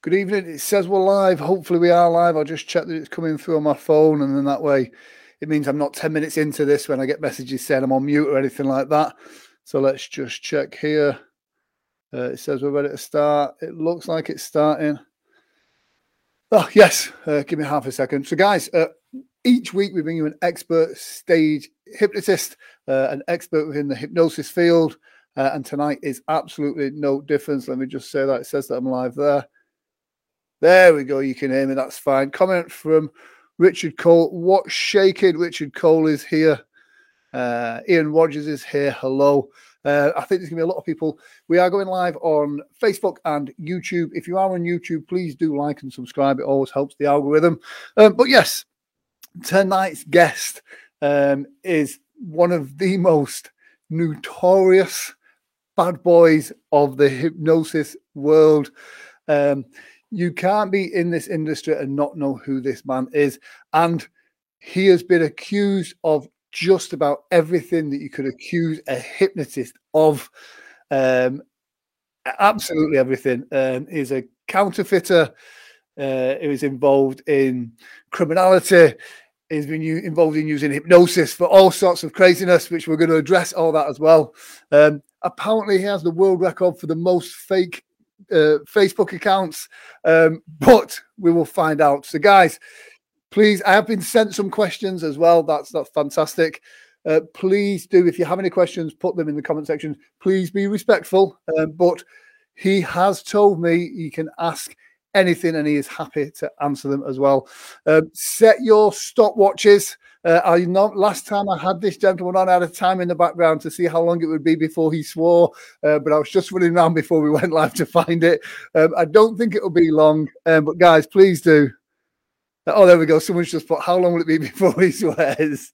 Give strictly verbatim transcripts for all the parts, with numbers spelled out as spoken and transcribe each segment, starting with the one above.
Good evening. It says we're live. Hopefully we are live. I'll just check that it's coming through on my phone, and then that way it means I'm not ten minutes into this when I get messages saying I'm on mute or anything like that. So let's just check here. Uh, it says we're ready to start. It looks like it's starting. Oh, yes. Uh, give me half a second. So, guys, uh, each week we bring you an expert stage hypnotist, uh, an expert within the hypnosis field. Uh, and tonight is absolutely no difference. Let me just say that. It says that I'm live there. There we go. You can hear me. That's fine. Comment from Richard Cole. What's shaking? Richard Cole is here. Uh, Ian Rogers is here. Hello. Uh, I think there's going to be a lot of people. We are going live on Facebook and YouTube. If you are on YouTube, please do like and subscribe. It always helps the algorithm. Um, but yes, tonight's guest um, is one of the most notorious bad boys of the hypnosis world. Um You can't be in this industry and not know who this man is. And he has been accused of just about everything that you could accuse a hypnotist of. Um, absolutely everything. Um, he's a counterfeiter. Uh, he was involved in criminality. He's been u- involved in using hypnosis for all sorts of craziness, which we're going to address all that as well. Um, apparently, he has the world record for the most fake Uh, Facebook accounts, um, but we will find out. So, guys, please, I have been sent some questions as well. That's that's fantastic. Uh, please do, if you have any questions, put them in the comment section. Please be respectful. Uh, but he has told me you can ask anything, and he is happy to answer them as well. Uh, set your stopwatches. Uh, I know last time I had this gentleman on, I had a time in the background to see how long it would be before he swore, uh, but I was just running around before we went live to find it. Um, I don't think it'll be long, um, but guys, please do. Oh, there we go. Someone's just put, how long will it be before he swears?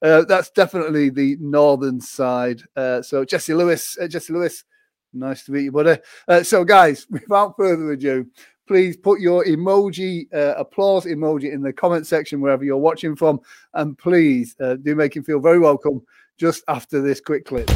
Uh, that's definitely the northern side. Uh, so Jesse Lewis, uh, Jesse Lewis, nice to meet you, buddy. Uh, so guys, without further ado, please put your emoji, uh, applause emoji in the comment section wherever you're watching from. And please uh, do make him feel very welcome just after this quick clip.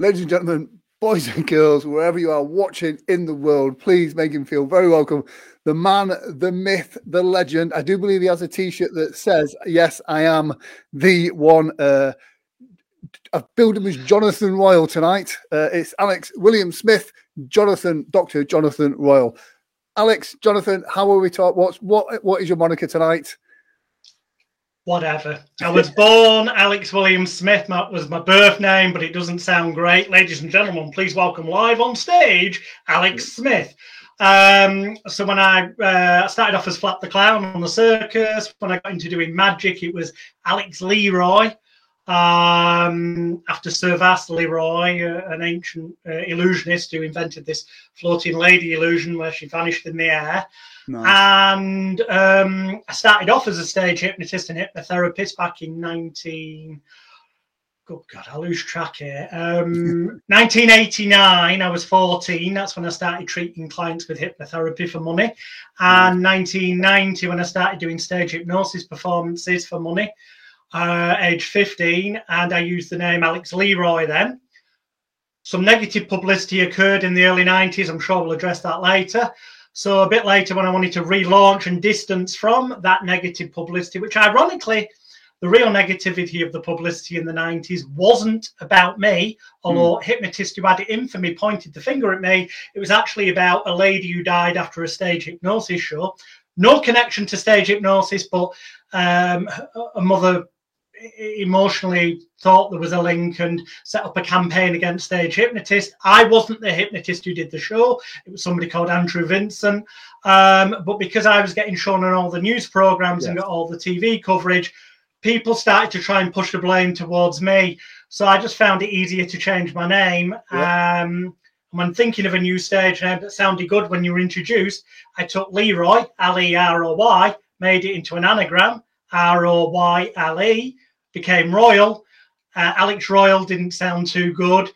Ladies and gentlemen, boys and girls, wherever you are watching in the world, please make him feel very welcome. The man, the myth, the legend. I do believe he has a T-shirt that says, yes, I am the one. Uh, I've billed him as Jonathan Royle tonight. Uh, it's Alex William Smith, Jonathan, Doctor Jonathan Royle. Alex, Jonathan, how are we talking? What's, what, what is your moniker tonight? Whatever. I was born Alex William Smith, that was my birth name, but it doesn't sound great. Ladies and gentlemen, please welcome live on stage, Alex Smith. Um, so when I uh, started off as Flap the Clown on the circus, when I got into doing magic, it was Alex Leroy. Um, after Sir Vass Leroy, uh, an ancient uh, illusionist who invented this floating lady illusion where she vanished in the air. Nice. And um, I started off as a stage hypnotist and hypnotherapist back in nineteen Good God, I lose track here. Um, nineteen eighty-nine, I was fourteen. That's when I started treating clients with hypnotherapy for money. And nineteen ninety, when I started doing stage hypnosis performances for money. Uh, age fifteen, and I used the name Alex Leroy then. Some negative publicity occurred in the early nineties. I'm sure we'll address that later. So a bit later when I wanted to relaunch and distance from that negative publicity, which ironically, the real negativity of the publicity in the nineties wasn't about me, although mm. hypnotist who had it in for me pointed the finger at me. It was actually about a lady who died after a stage hypnosis show. No connection to stage hypnosis, but um, a mother emotionally thought there was a link and set up a campaign against stage hypnotists. I wasn't the hypnotist who did the show. It was somebody called Andrew Vincent. Um, but because I was getting shown on all the news programs yes. and got all the T V coverage, people started to try and push the blame towards me. So I just found it easier to change my name. Yep. Um, when thinking of a new stage name that sounded good when you were introduced, I took Leroy, L E R O Y, made it into an anagram, R O Y L E, became Royal. Uh, Alex Royle didn't sound too good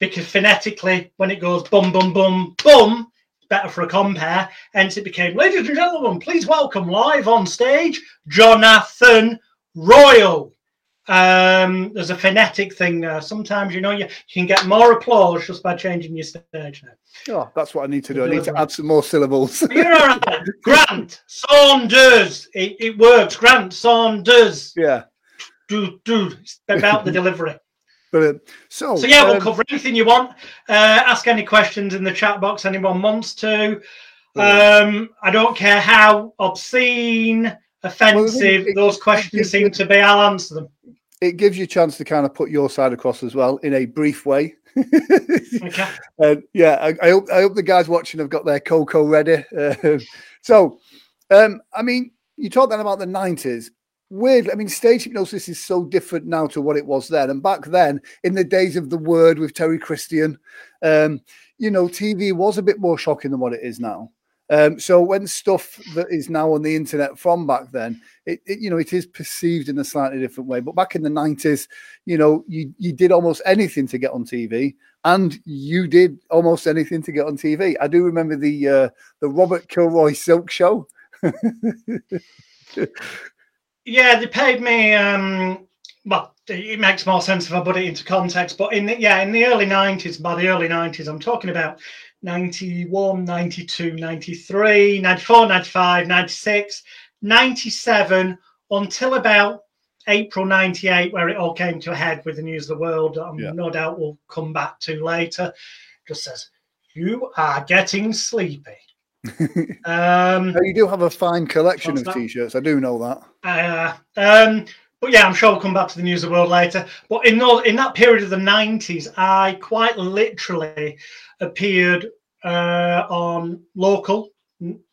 because phonetically, when it goes bum, bum, bum, bum, it's better for a compare. Hence it became, ladies and gentlemen, please welcome live on stage, Jonathan Royle. Um, there's a phonetic thing now. Sometimes, you know, you, you can get more applause just by changing your stage now. Oh, that's what I need to do. I need to add some more syllables. You know, Grant Saunders. It, it works. Grant Saunders. Yeah. Dude, dude. It's about the delivery. Brilliant. So, so yeah, um, we'll cover anything you want. Uh, ask any questions in the chat box anyone wants to. Um, I don't care how obscene, offensive well, it, those questions seem to be. I'll answer them. It gives you a chance to kind of put your side across as well in a brief way. Okay. Um, yeah, I, I, hope, I hope the guys watching have got their cocoa ready. Uh, so, um, I mean, you talked then about the nineties. Weirdly, I mean, stage hypnosis is so different now to what it was then. And back then, in the days of The Word with Terry Christian, um, you know, T V was a bit more shocking than what it is now. Um, so when stuff that is now on the internet from back then, it, it you know, it is perceived in a slightly different way. But back in the nineties, you know, you, you did almost anything to get on T V, and you did almost anything to get on T V. I do remember the uh, the Robert Kilroy Silk Show. Yeah, they paid me. Um, well, it makes more sense if I put it into context. But in the, yeah, in the early nineties, by the early nineties, I'm talking about ninety-one, ninety-two, ninety-three, ninety-four, ninety-five, ninety-six, ninety-seven until about April ninety-eight, where it all came to a head with the News of the World. Um, yeah. No doubt we'll come back to later. Just says, you are getting sleepy. um, you do have a fine collection of that? T-shirts. I do know that. Uh, um, but yeah, I'm sure we'll come back to the News of the World later. But in, all, in that period of the nineties, I quite literally appeared uh, on local,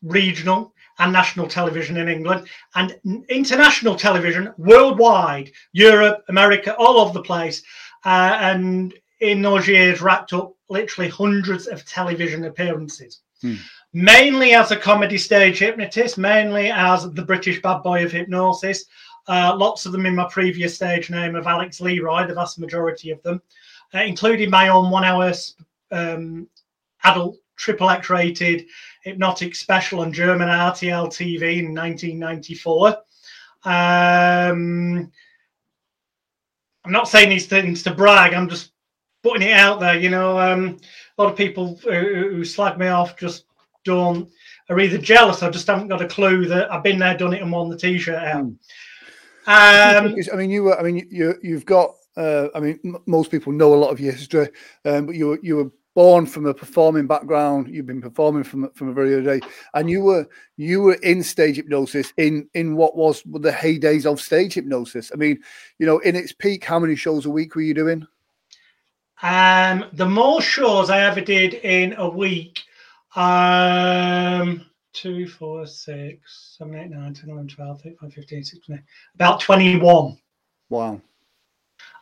regional and national television in England, and international television worldwide, Europe, America, all over the place. Uh, and in those years, racked up literally hundreds of television appearances. Hmm. Mainly as a comedy stage hypnotist, mainly as the British bad boy of hypnosis. Uh, lots of them in my previous stage name of Alex Leroy, the vast majority of them, uh, including my own one-hour um, adult triple X rated hypnotic special on German R T L T V in nineteen ninety-four. Um, I'm not saying these things to brag. I'm just putting it out there. You know, um, a lot of people who, who slag me off just don't, are either jealous or just haven't got a clue that I've been there, done it, and worn the T-shirt out. Mm. Um, I mean, you were. I mean, you you've got. Uh, I mean, m- most people know a lot of your history, um, but you were you were born from a performing background. You've been performing from from a very early day, and you were you were in stage hypnosis in in what was the heydays of stage hypnosis. I mean, you know, in its peak, how many shows a week were you doing? Um, the more shows I ever did in a week. Um... two, four, six, seven, eight, nine, ten, eleven, twelve, thirteen, fifteen, sixteen, about twenty-one. Wow.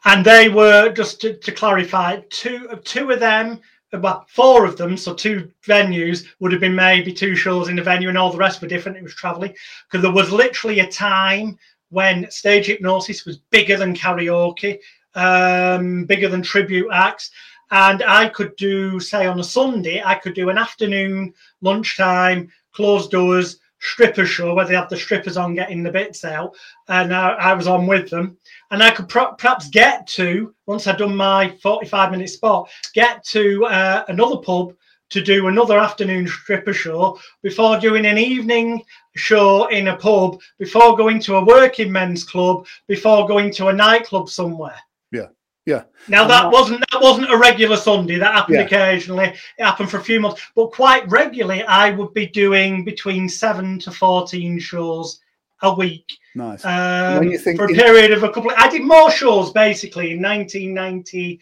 And they were, just to, to clarify, two of two of them, well, four of them, so two venues, would have been maybe two shows in the venue and all the rest were different. It was travelling. Because there was literally a time when stage hypnosis was bigger than karaoke, um, bigger than tribute acts. And I could do, say on a Sunday, I could do an afternoon, lunchtime, closed doors, stripper show where they had the strippers on getting the bits out, and I, I was on with them. And I could pro- perhaps get to, once I'd done my forty-five minute spot, get to uh, another pub to do another afternoon stripper show before doing an evening show in a pub, before going to a working men's club, before going to a nightclub somewhere. Yeah. Yeah. Now that wasn't that wasn't a regular Sunday. That happened yeah. occasionally. It happened for a few months, but quite regularly, I would be doing between seven to fourteen shows a week. Nice. Um, when you think for a period of a couple. Of, I did more shows basically in nineteen ninety-two,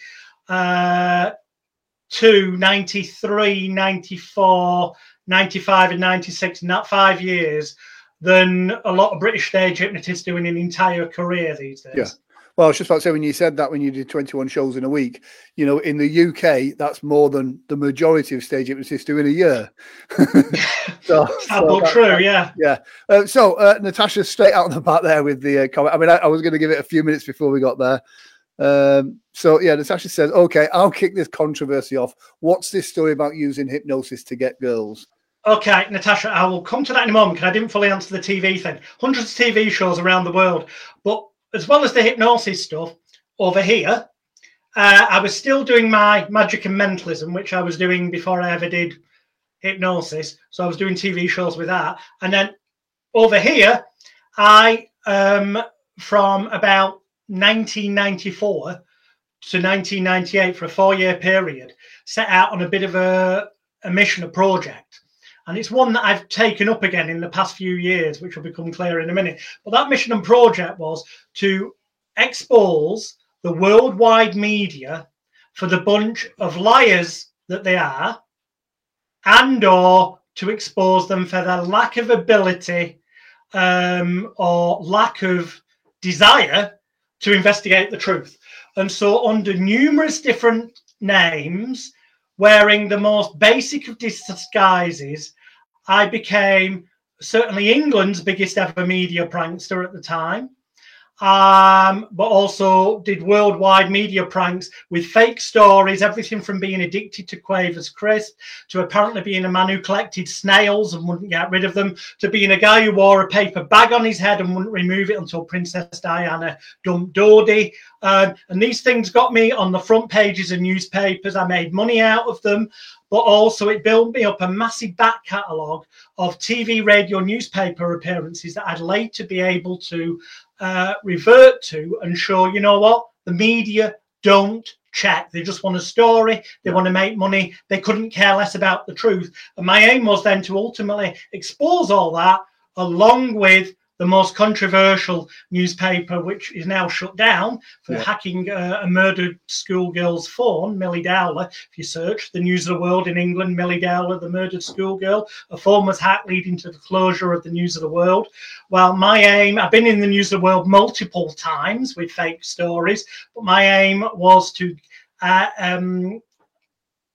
ninety-three, ninety-four, ninety-five, and ninety-six. In that five years, than a lot of British stage hypnotists doing an entire career these days. Yeah. Well, I was just about to say, when you said that, when you did twenty-one shows in a week, you know, in the U K, that's more than the majority of stage hypnotists do in a year. so, so that, true, yeah. Yeah. Uh, so, uh, Natasha's straight out in the back there with the uh, comment. I mean, I, I was going to give it a few minutes before we got there. Um, so, yeah, Natasha says, okay, I'll kick this controversy off. What's this story about using hypnosis to get girls? Okay, Natasha, I will come to that in a moment because I didn't fully answer the T V thing. Hundreds of T V shows around the world, but as well as the hypnosis stuff over here, uh, I was still doing my magic and mentalism, which I was doing before I ever did hypnosis. So I was doing T V shows with that. And then over here, I, um, from about nineteen ninety-four to nineteen ninety-eight, for a four-year period, set out on a bit of a, a mission, a project. And it's one that I've taken up again in the past few years, which will become clear in a minute. But that mission and project was to expose the worldwide media for the bunch of liars that they are, and or to expose them for their lack of ability um, or lack of desire to investigate the truth. And so under numerous different names, wearing the most basic of disguises, I became certainly England's biggest ever media prankster at the time, um, but also did worldwide media pranks with fake stories, everything from being addicted to Quavers Crisp, to apparently being a man who collected snails and wouldn't get rid of them, to being a guy who wore a paper bag on his head and wouldn't remove it until Princess Diana dumped Dodie. Um, and these things got me on the front pages of newspapers. I made money out of them, but also it built me up a massive back catalogue of T V, radio, newspaper appearances that I'd later be able to uh, revert to and show, you know what, the media don't check. They just want a story. They want to make money. They couldn't care less about the truth. And my aim was then to ultimately expose all that, along with the most controversial newspaper, which is now shut down for yeah. hacking uh, a murdered schoolgirl's phone, Millie Dowler. If you search the News of the World in England, Millie Dowler, the murdered schoolgirl, a phone was hacked, leading to the closure of the News of the World. Well, my aim, I've been in the News of the World multiple times with fake stories, but my aim was to uh, um,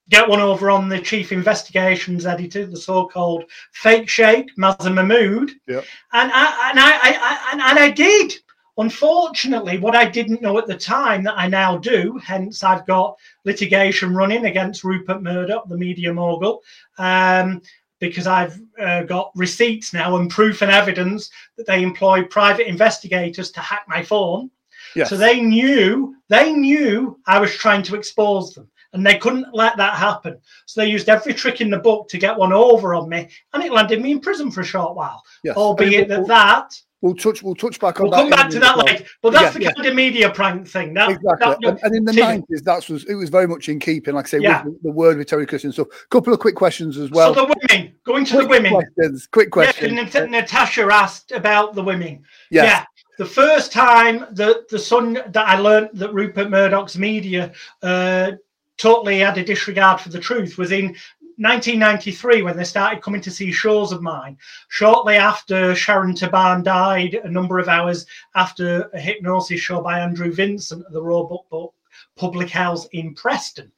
get one over on the chief investigations editor, the so-called fake sheikh, Mazher Mahmood. Yep. And I and I, I, I and I did. Unfortunately, what I didn't know at the time that I now do, hence I've got litigation running against Rupert Murdoch, the media mogul, um, because I've uh, got receipts now and proof and evidence that they employ private investigators to hack my phone. Yes. So they knew, they knew I was trying to expose them. And they couldn't let that happen. So they used every trick in the book to get one over on me. And it landed me in prison for a short while. Yes. Albeit that we'll, that... We'll touch, we'll touch back on we'll that. We'll come back to that later. But that's yeah, the yeah. kind of media prank thing. That, exactly. That, and, and in the nineties, that was, it was very much in keeping, like I say, yeah. with the, the word with Terry Christian. So a couple of quick questions as well. So the women, going to quick the women. Questions, quick questions. Yeah, Nat- Natasha asked about the women. Yes. Yeah. The first time that the son that I learned that Rupert Murdoch's media uh, totally had a disregard for the truth was in nineteen ninety-three, when they started coming to see shows of mine. Shortly after Sharon Taban died, a number of hours after a hypnosis show by Andrew Vincent at the Roebuck Book Public House in Preston.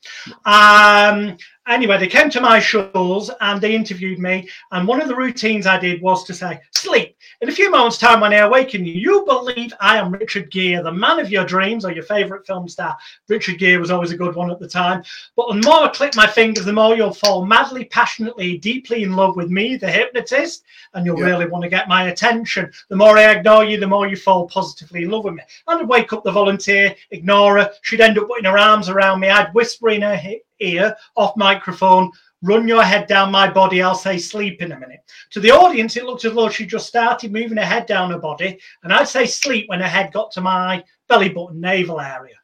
Um, anyway, they came to my shows and they interviewed me. And one of the routines I did was to say, sleep. In a few moments' time, when I awaken you, you believe I am Richard Gere, the man of your dreams, or your favourite film star. Richard Gere was always a good one at the time. But the more I click my fingers, the more you'll fall madly, passionately, deeply in love with me, the hypnotist, and you'll yeah. really want to get my attention. The more I ignore you, the more you fall positively in love with me. And I'd wake up the volunteer, ignore her. She'd end up putting her arms around me. I'd whisper in her ear, off microphone, run your head down my body, I'll say sleep in a minute. To the audience, it looked as though she just started moving her head down her body, and I'd say sleep when her head got to my belly button, navel area.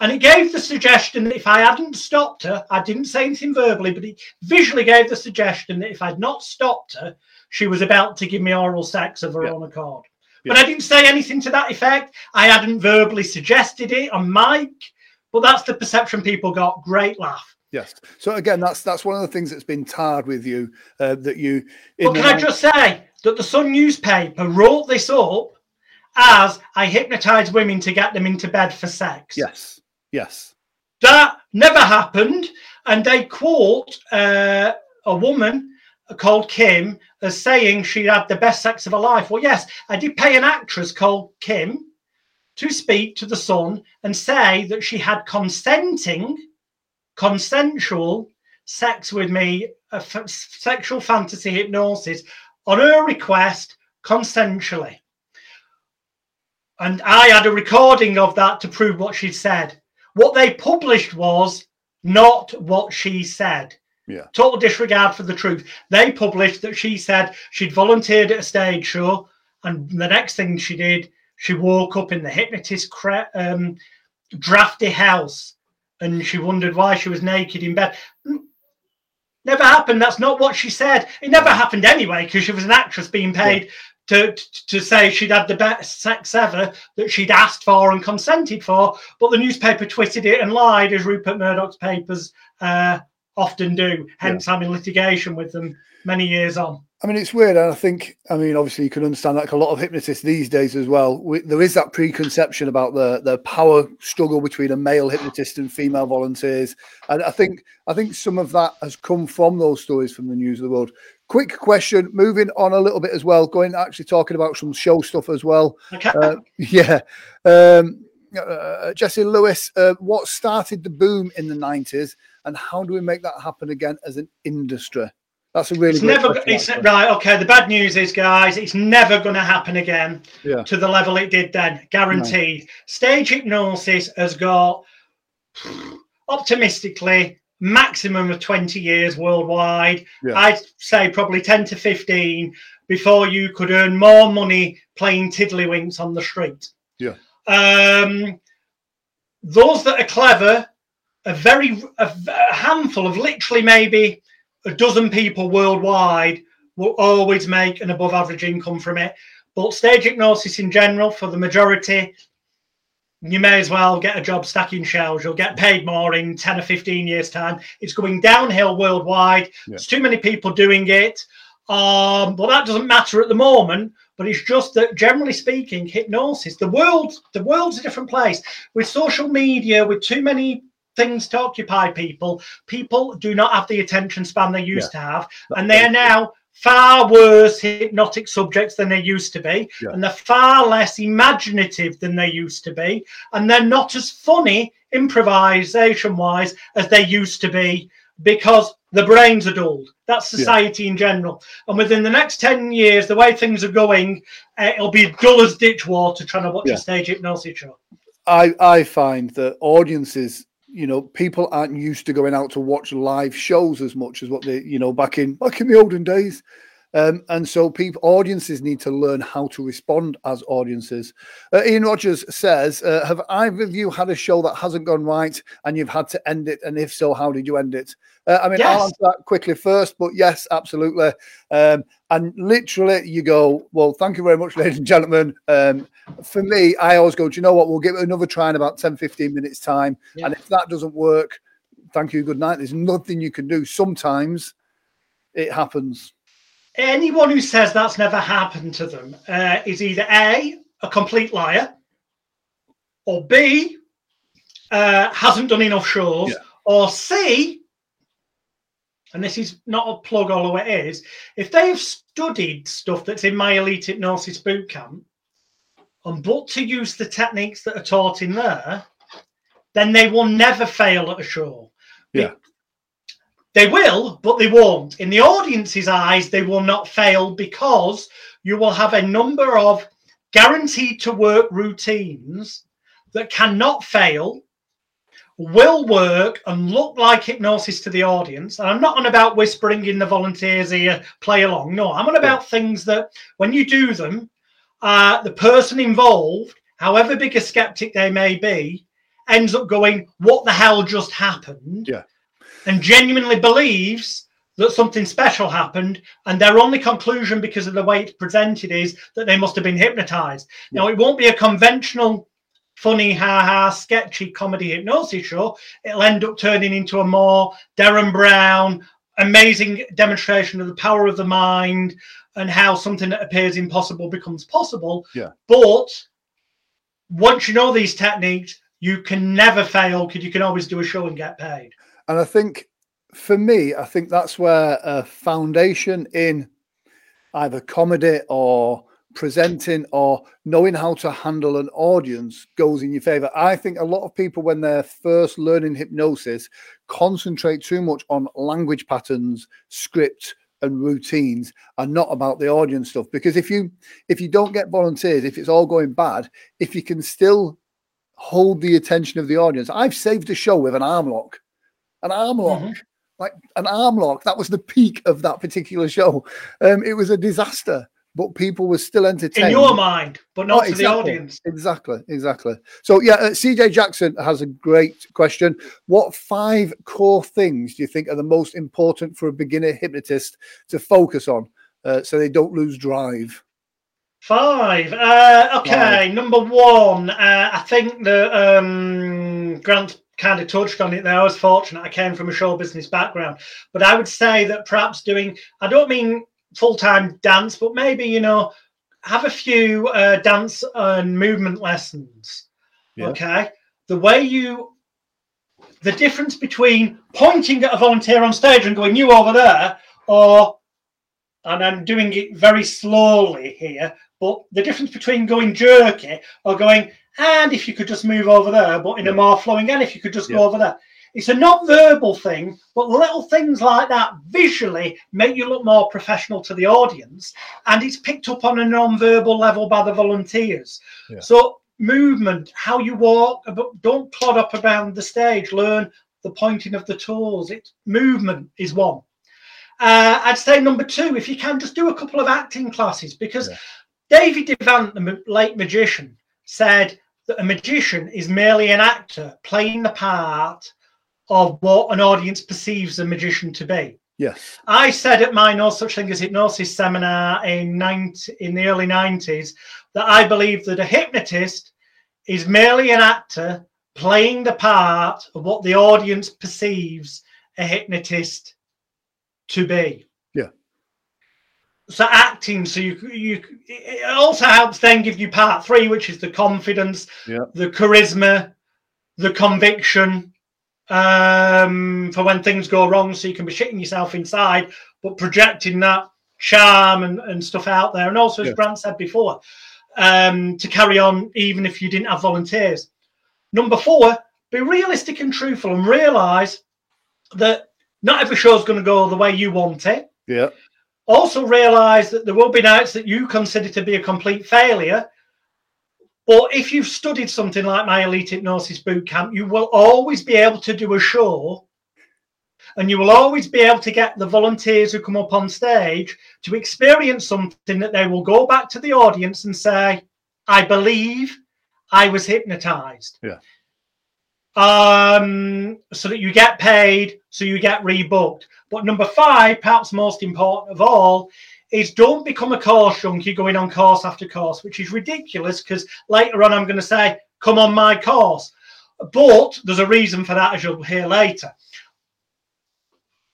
And it gave the suggestion that if I hadn't stopped her, I didn't say anything verbally, but it visually gave the suggestion that if I'd not stopped her, she was about to give me oral sex of her yeah. own accord. But I didn't say anything to that effect. I hadn't verbally suggested it on mic. But that's the perception people got. Great laugh. Yes. So, again, that's that's one of the things that's been tarred with you. Uh, that you. But can I just say that the Sun newspaper wrote this up as I hypnotised women to get them into bed for sex. Yes. Yes. That never happened. And they quote uh, a woman called Kim as saying she had the best sex of her life. Well, yes, I did pay an actress called Kim to speak to the Sun and say that she had consenting, consensual sex with me, a f- sexual fantasy hypnosis on her request, consensually. And I had a recording of that to prove what she said. What they published was not what she said. Yeah. Total disregard for the truth. They published that she said she'd volunteered at a stage show, and the next thing she did, she woke up in the hypnotist's cra- um, drafty house, and she wondered why she was naked in bed. Never happened. That's not what she said. It never happened anyway, because she was an actress being paid... Yeah. To, to to say she'd had the best sex ever that she'd asked for and consented for, but the newspaper twisted it and lied, as Rupert Murdoch's papers uh, often do. Hence, yeah. I'm in litigation with them many years on. I mean, it's weird, and I think, I mean, obviously you can understand that, like, a lot of hypnotists these days as well, we, there is that preconception about the the power struggle between a male hypnotist and female volunteers, and I think I think some of that has come from those stories from the News of the World. Quick question, moving on a little bit as well, going actually talking about some show stuff as well. Okay. Uh, yeah. Um, uh, Jesse Lewis, uh, what started the boom in the nineties, and how do we make that happen again as an industry? That's a really it's great never, question. It's, right, okay, the bad news is, guys, it's never going to happen again yeah. to the level it did then, guaranteed. Right. Stage hypnosis has got, optimistically, maximum of twenty years worldwide. Yeah. I'd say probably ten to fifteen before you could earn more money playing tiddlywinks on the street. Yeah. Um, those that are clever, a very a, a handful of literally maybe a dozen people worldwide will always make an above average income from it. But stage hypnosis in general, for the majority, you may as well get a job stacking shells. You'll get paid more in ten or fifteen years' time. It's going downhill worldwide. Yeah. There's too many people doing it. Um, but that doesn't matter at the moment. But it's just that, generally speaking, hypnosis, the world, the world's a different place. With social media, with too many things to occupy people, people do not have the attention span they used yeah. to have. And they are now far worse hypnotic subjects than they used to be, yeah. and they're far less imaginative than they used to be, and they're not as funny improvisation wise as they used to be, because the brains are dulled. That's society yeah. in general. And within the next ten years, the way things are going, uh, it'll be dull as ditch water trying to watch yeah. a stage hypnosis show. I, I find that audiences, you know, people aren't used to going out to watch live shows as much as what they, you know, back in back in the olden days. Um, and so people, audiences need to learn how to respond as audiences. Uh, Ian Rogers says, uh, have either of you had a show that hasn't gone right and you've had to end it? And if so, how did you end it? Uh, I mean, yes. I'll answer that quickly first, but yes, absolutely. Um, and literally you go, well, thank you very much, ladies and gentlemen. Um, for me, I always go, do you know what? We'll give it another try in about ten, fifteen minutes time. Yeah. And if that doesn't work, thank you, good night. There's nothing you can do. Sometimes it happens. Anyone who says that's never happened to them uh, is either A, a complete liar, or B, uh, hasn't done enough shows, yeah. or C, and this is not a plug, although it is, if they've studied stuff that's in my Elite Hypnosis Bootcamp, and but to use the techniques that are taught in there, then they will never fail at a show. Yeah. Be- They will, but they won't. In the audience's eyes, they will not fail, because you will have a number of guaranteed to work routines that cannot fail, will work and look like hypnosis to the audience. And I'm not on about whispering in the volunteer's ear, play along. No, I'm on about things that when you do them, uh, the person involved, however big a skeptic they may be, ends up going, what the hell just happened? Yeah. And genuinely believes that something special happened, and their only conclusion, because of the way it's presented, is that they must have been hypnotized. Yeah. Now, it won't be a conventional, funny, ha-ha, sketchy comedy hypnosis show. It'll end up turning into a more Derren Brown, amazing demonstration of the power of the mind and how something that appears impossible becomes possible. Yeah. But once you know these techniques, you can never fail, because you can always do a show and get paid. And I think, for me, I think that's where a foundation in either comedy or presenting or knowing how to handle an audience goes in your favour. I think a lot of people, when they're first learning hypnosis, concentrate too much on language patterns, script, and routines are not about the audience stuff. Because if you if you don't get volunteers, if it's all going bad, if you can still hold the attention of the audience. I've saved a show with an arm lock. An arm lock. Mm-hmm. Like an arm lock. That was the peak of that particular show. Um, it was a disaster, but people were still entertained. In your mind, but not oh, to exactly, the audience. Exactly, exactly. So, yeah, uh, C J Jackson has a great question. What five core things do you think are the most important for a beginner hypnotist to focus on uh, so they don't lose drive? Five. Uh, okay, five. Number one, uh, I think that um, Grant kind of touched on it there. I was fortunate. I came from a show business background. But I would say that perhaps doing, I don't mean... full-time dance, but maybe, you know, have a few uh, dance and movement lessons. Yeah. Okay, the way you, the difference between pointing at a volunteer on stage and going, you over there, or, and I'm doing it very slowly here, but the difference between going jerky or going, and if you could just move over there, but in yeah. a more flowing, and if you could just yeah. go over there. It's a non-verbal thing, but little things like that visually make you look more professional to the audience, and it's picked up on a non-verbal level by the volunteers. Yeah. So movement, how you walk, don't plod up around the stage, learn the pointing of the toes. It's, movement is one. Uh, I'd say number two, if you can, just do a couple of acting classes, because yeah. David Devant, the late magician, said that a magician is merely an actor playing the part of what an audience perceives a magician to be. Yes. I said at my No Such Thing as Hypnosis seminar in ninety, in the early nineties that I believe that a hypnotist is merely an actor playing the part of what the audience perceives a hypnotist to be. Yeah. So acting, so you, you it also helps then give you part three, which is the confidence, yeah. the charisma, the conviction, um for when things go wrong, so you can be shitting yourself inside but projecting that charm and, and stuff out there, and also as yeah. Grant said before, um to carry on even if you didn't have volunteers. Number four, be realistic and truthful, and realize that not every show is going to go the way you want it. Yeah. Also realize that there will be nights that you consider to be a complete failure. But if you've studied something like my Elite Hypnosis Bootcamp, you will always be able to do a show, and you will always be able to get the volunteers who come up on stage to experience something that they will go back to the audience and say, I believe I was hypnotized. Yeah. Um, so that you get paid, so you get rebooked. But number five, perhaps most important of all, is don't become a course junkie going on course after course, which is ridiculous, because later on I'm going to say, come on my course. But there's a reason for that, as you'll hear later.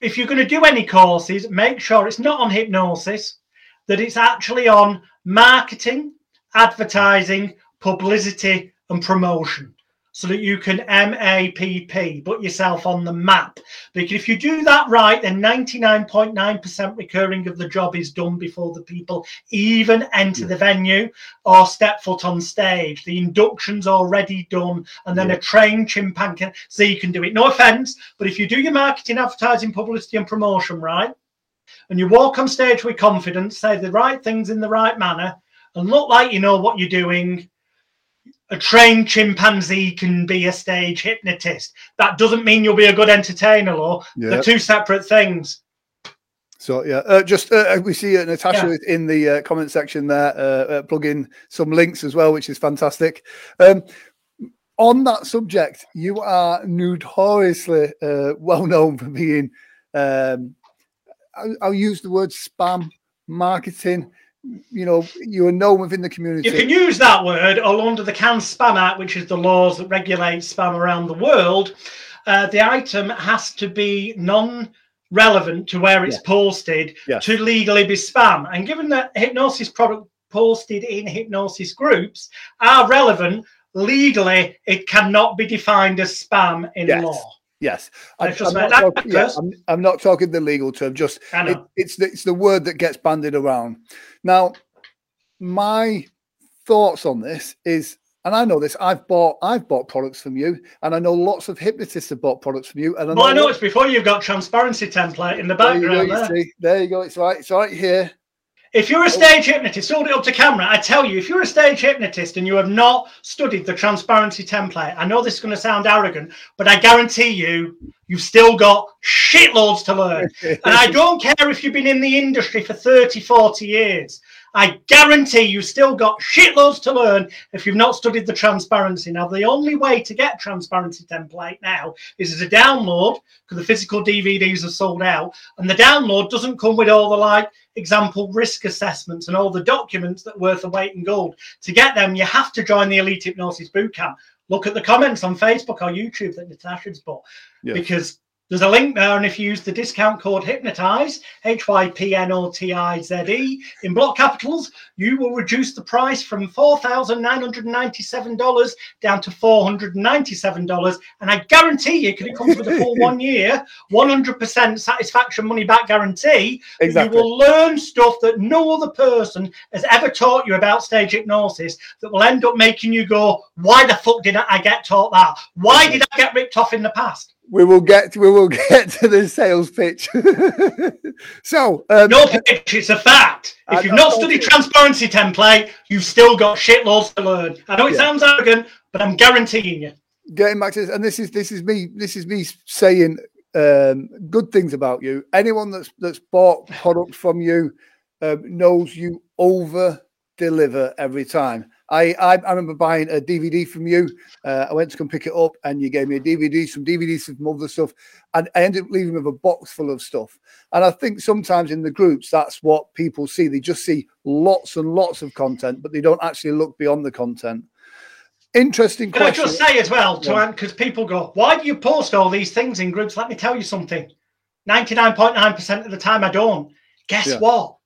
If you're going to do any courses, make sure it's not on hypnosis, that it's actually on marketing, advertising, publicity and promotion, so that you can M A P P, put yourself on the map. Because if you do that right, then ninety-nine point nine percent recurring of the job is done before the people even enter yeah. the venue or step foot on stage. The induction's already done, and then yeah. a trained chimpanzee, so you can do it. No offence, but if you do your marketing, advertising, publicity and promotion right, and you walk on stage with confidence, say the right things in the right manner, and look like you know what you're doing, a trained chimpanzee can be a stage hypnotist. That doesn't mean you'll be a good entertainer, or yeah. they're two separate things. So, yeah, uh, just uh, we see uh, Natasha yeah. in the uh, comment section there, uh, uh, plug in some links as well, which is fantastic. Um, on that subject, you are notoriously uh, well known for being, um, I'll, I'll use the word spam marketing. You know, you are known within the community. You can use that word, or under the CAN Spam Act, which is the laws that regulate spam around the world, uh, the item has to be non-relevant to where it's yeah. posted yeah. to legally be spam. And given that hypnosis product posted in hypnosis groups are relevant, legally it cannot be defined as spam in yes. law. Yes, I'm, I'm, not talk, yeah, I'm, I'm not talking the legal term. Just it, it's the, it's the word that gets bandied around. Now, my thoughts on this is And I know this. I've bought I've bought products from you, and I know lots of hypnotists have bought products from you. And I know well, I know it's before you've got Transparency Template in the background. There you go. There. You see, there you go. It's right. It's right here. If you're a stage hypnotist, hold it up to camera. I tell you, if you're a stage hypnotist and you have not studied the Transparency Template, I know this is going to sound arrogant, but I guarantee you, you've still got shitloads to learn. And I don't care if you've been in the industry for thirty, forty years. I guarantee you've still got shitloads to learn if you've not studied the Transparency. Now, the only way to get Transparency Template now is as a download, because the physical D V Ds are sold out, and the download doesn't come with all the, like, example risk assessments and all the documents that are worth the weight in gold. To get them, you have to join the Elite Hypnosis Bootcamp. Look at the comments on Facebook or YouTube that Natasha's put, yeah. because there's a link there, and if you use the discount code HYPNOTIZE, H Y P N O T I Z E, in block capitals, you will reduce the price from four thousand nine hundred ninety-seven dollars down to four hundred ninety-seven dollars. And I guarantee you, because it comes with a full one year, one hundred percent satisfaction money-back guarantee, exactly. You will learn stuff that no other person has ever taught you about stage hypnosis that will end up making you go, why the fuck did I get taught that? Why did I get ripped off in the past? We will get we will get to the sales pitch. so um, no pitch, it's a fact. If you've not studied Transparency Template, you've still got shitloads to learn. I know it yeah. sounds arrogant, but I'm guaranteeing you. Getting back to this, and this is this is me this is me saying um, good things about you. Anyone that's that's bought product from you um, knows you over deliver every time. I, I I remember buying a D V D from you. Uh, I went to come pick it up, and you gave me a D V D, some D V Ds, some other stuff, and I ended up leaving with a box full of stuff. And I think sometimes in the groups, that's what people see. They just see lots and lots of content, but they don't actually look beyond the content. Interesting Can question. Can I just say as well, because yeah. people go, why do you post all these things in groups? Let me tell you something. ninety-nine point nine percent of the time, I don't. Guess yeah. what?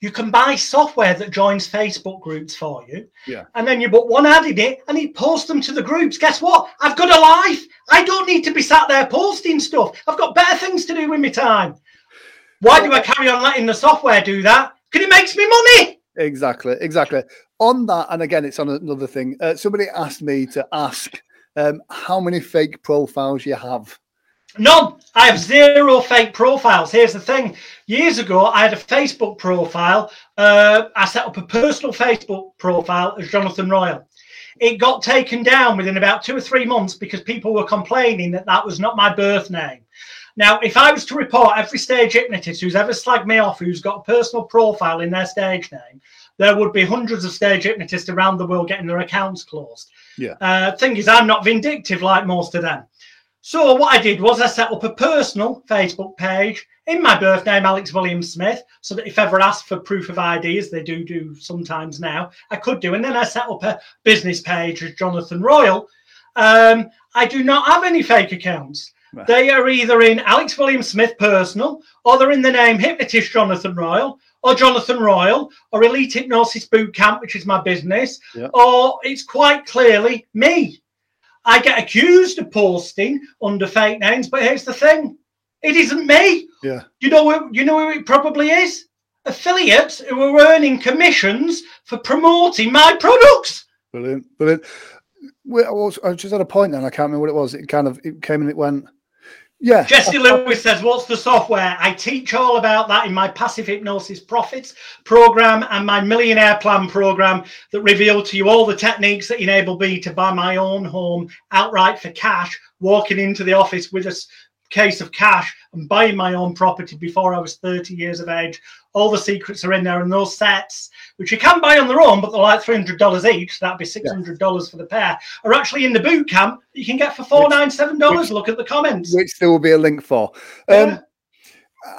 You can buy software that joins Facebook groups for you. Yeah. And then you put one ad in it and it posts them to the groups. Guess what? I've got a life. I don't need to be sat there posting stuff. I've got better things to do with my time. Why do I carry on letting the software do that? Because it makes me money. Exactly. Exactly. On that, and again, it's on another thing. Uh, somebody asked me to ask um, how many fake profiles you have. None. I have zero fake profiles. Here's the thing. Years ago, I had a Facebook profile. Uh, I set up a personal Facebook profile as Jonathan Royle. It got taken down within about two or three months because people were complaining that that was not my birth name. Now, if I was to report every stage hypnotist who's ever slagged me off, who's got a personal profile in their stage name, there would be hundreds of stage hypnotists around the world getting their accounts closed. Yeah. Uh, thing is, I'm not vindictive like most of them. So what I did was I set up a personal Facebook page in my birth name, Alex William Smith, so that if ever asked for proof of I D, as they do do sometimes now, I could do. And then I set up a business page as Jonathan Royle. Um, I do not have any fake accounts. Right. They are either in Alex William Smith personal, or they're in the name Hypnotist Jonathan Royle, or Jonathan Royle, or Elite Hypnosis Bootcamp, which is my business, yeah. or it's quite clearly me. I get accused of posting under fake names, but here's the thing. It isn't me. Yeah. You know who, you know who it probably is? Affiliates who are earning commissions for promoting my products. Brilliant. Brilliant. I, was, I just had a point then. I can't remember what it was. It kind of it came and it went. Yeah. Jesse Lewis says, what's the software? I teach all about that in my Passive Hypnosis Profits program and my Millionaire Plan program that reveal to you all the techniques that enable me to buy my own home outright for cash, walking into the office with a case of cash and buying my own property before I was thirty years of age. All the secrets are in there, and those sets, which you can buy on their own, but they're like three hundred dollars each. That'd be six hundred dollars yeah. for the pair. Are actually in the boot camp. You can get for four hundred ninety-seven dollars. Which, Look at the comments. Which there will be a link for. Um, yeah.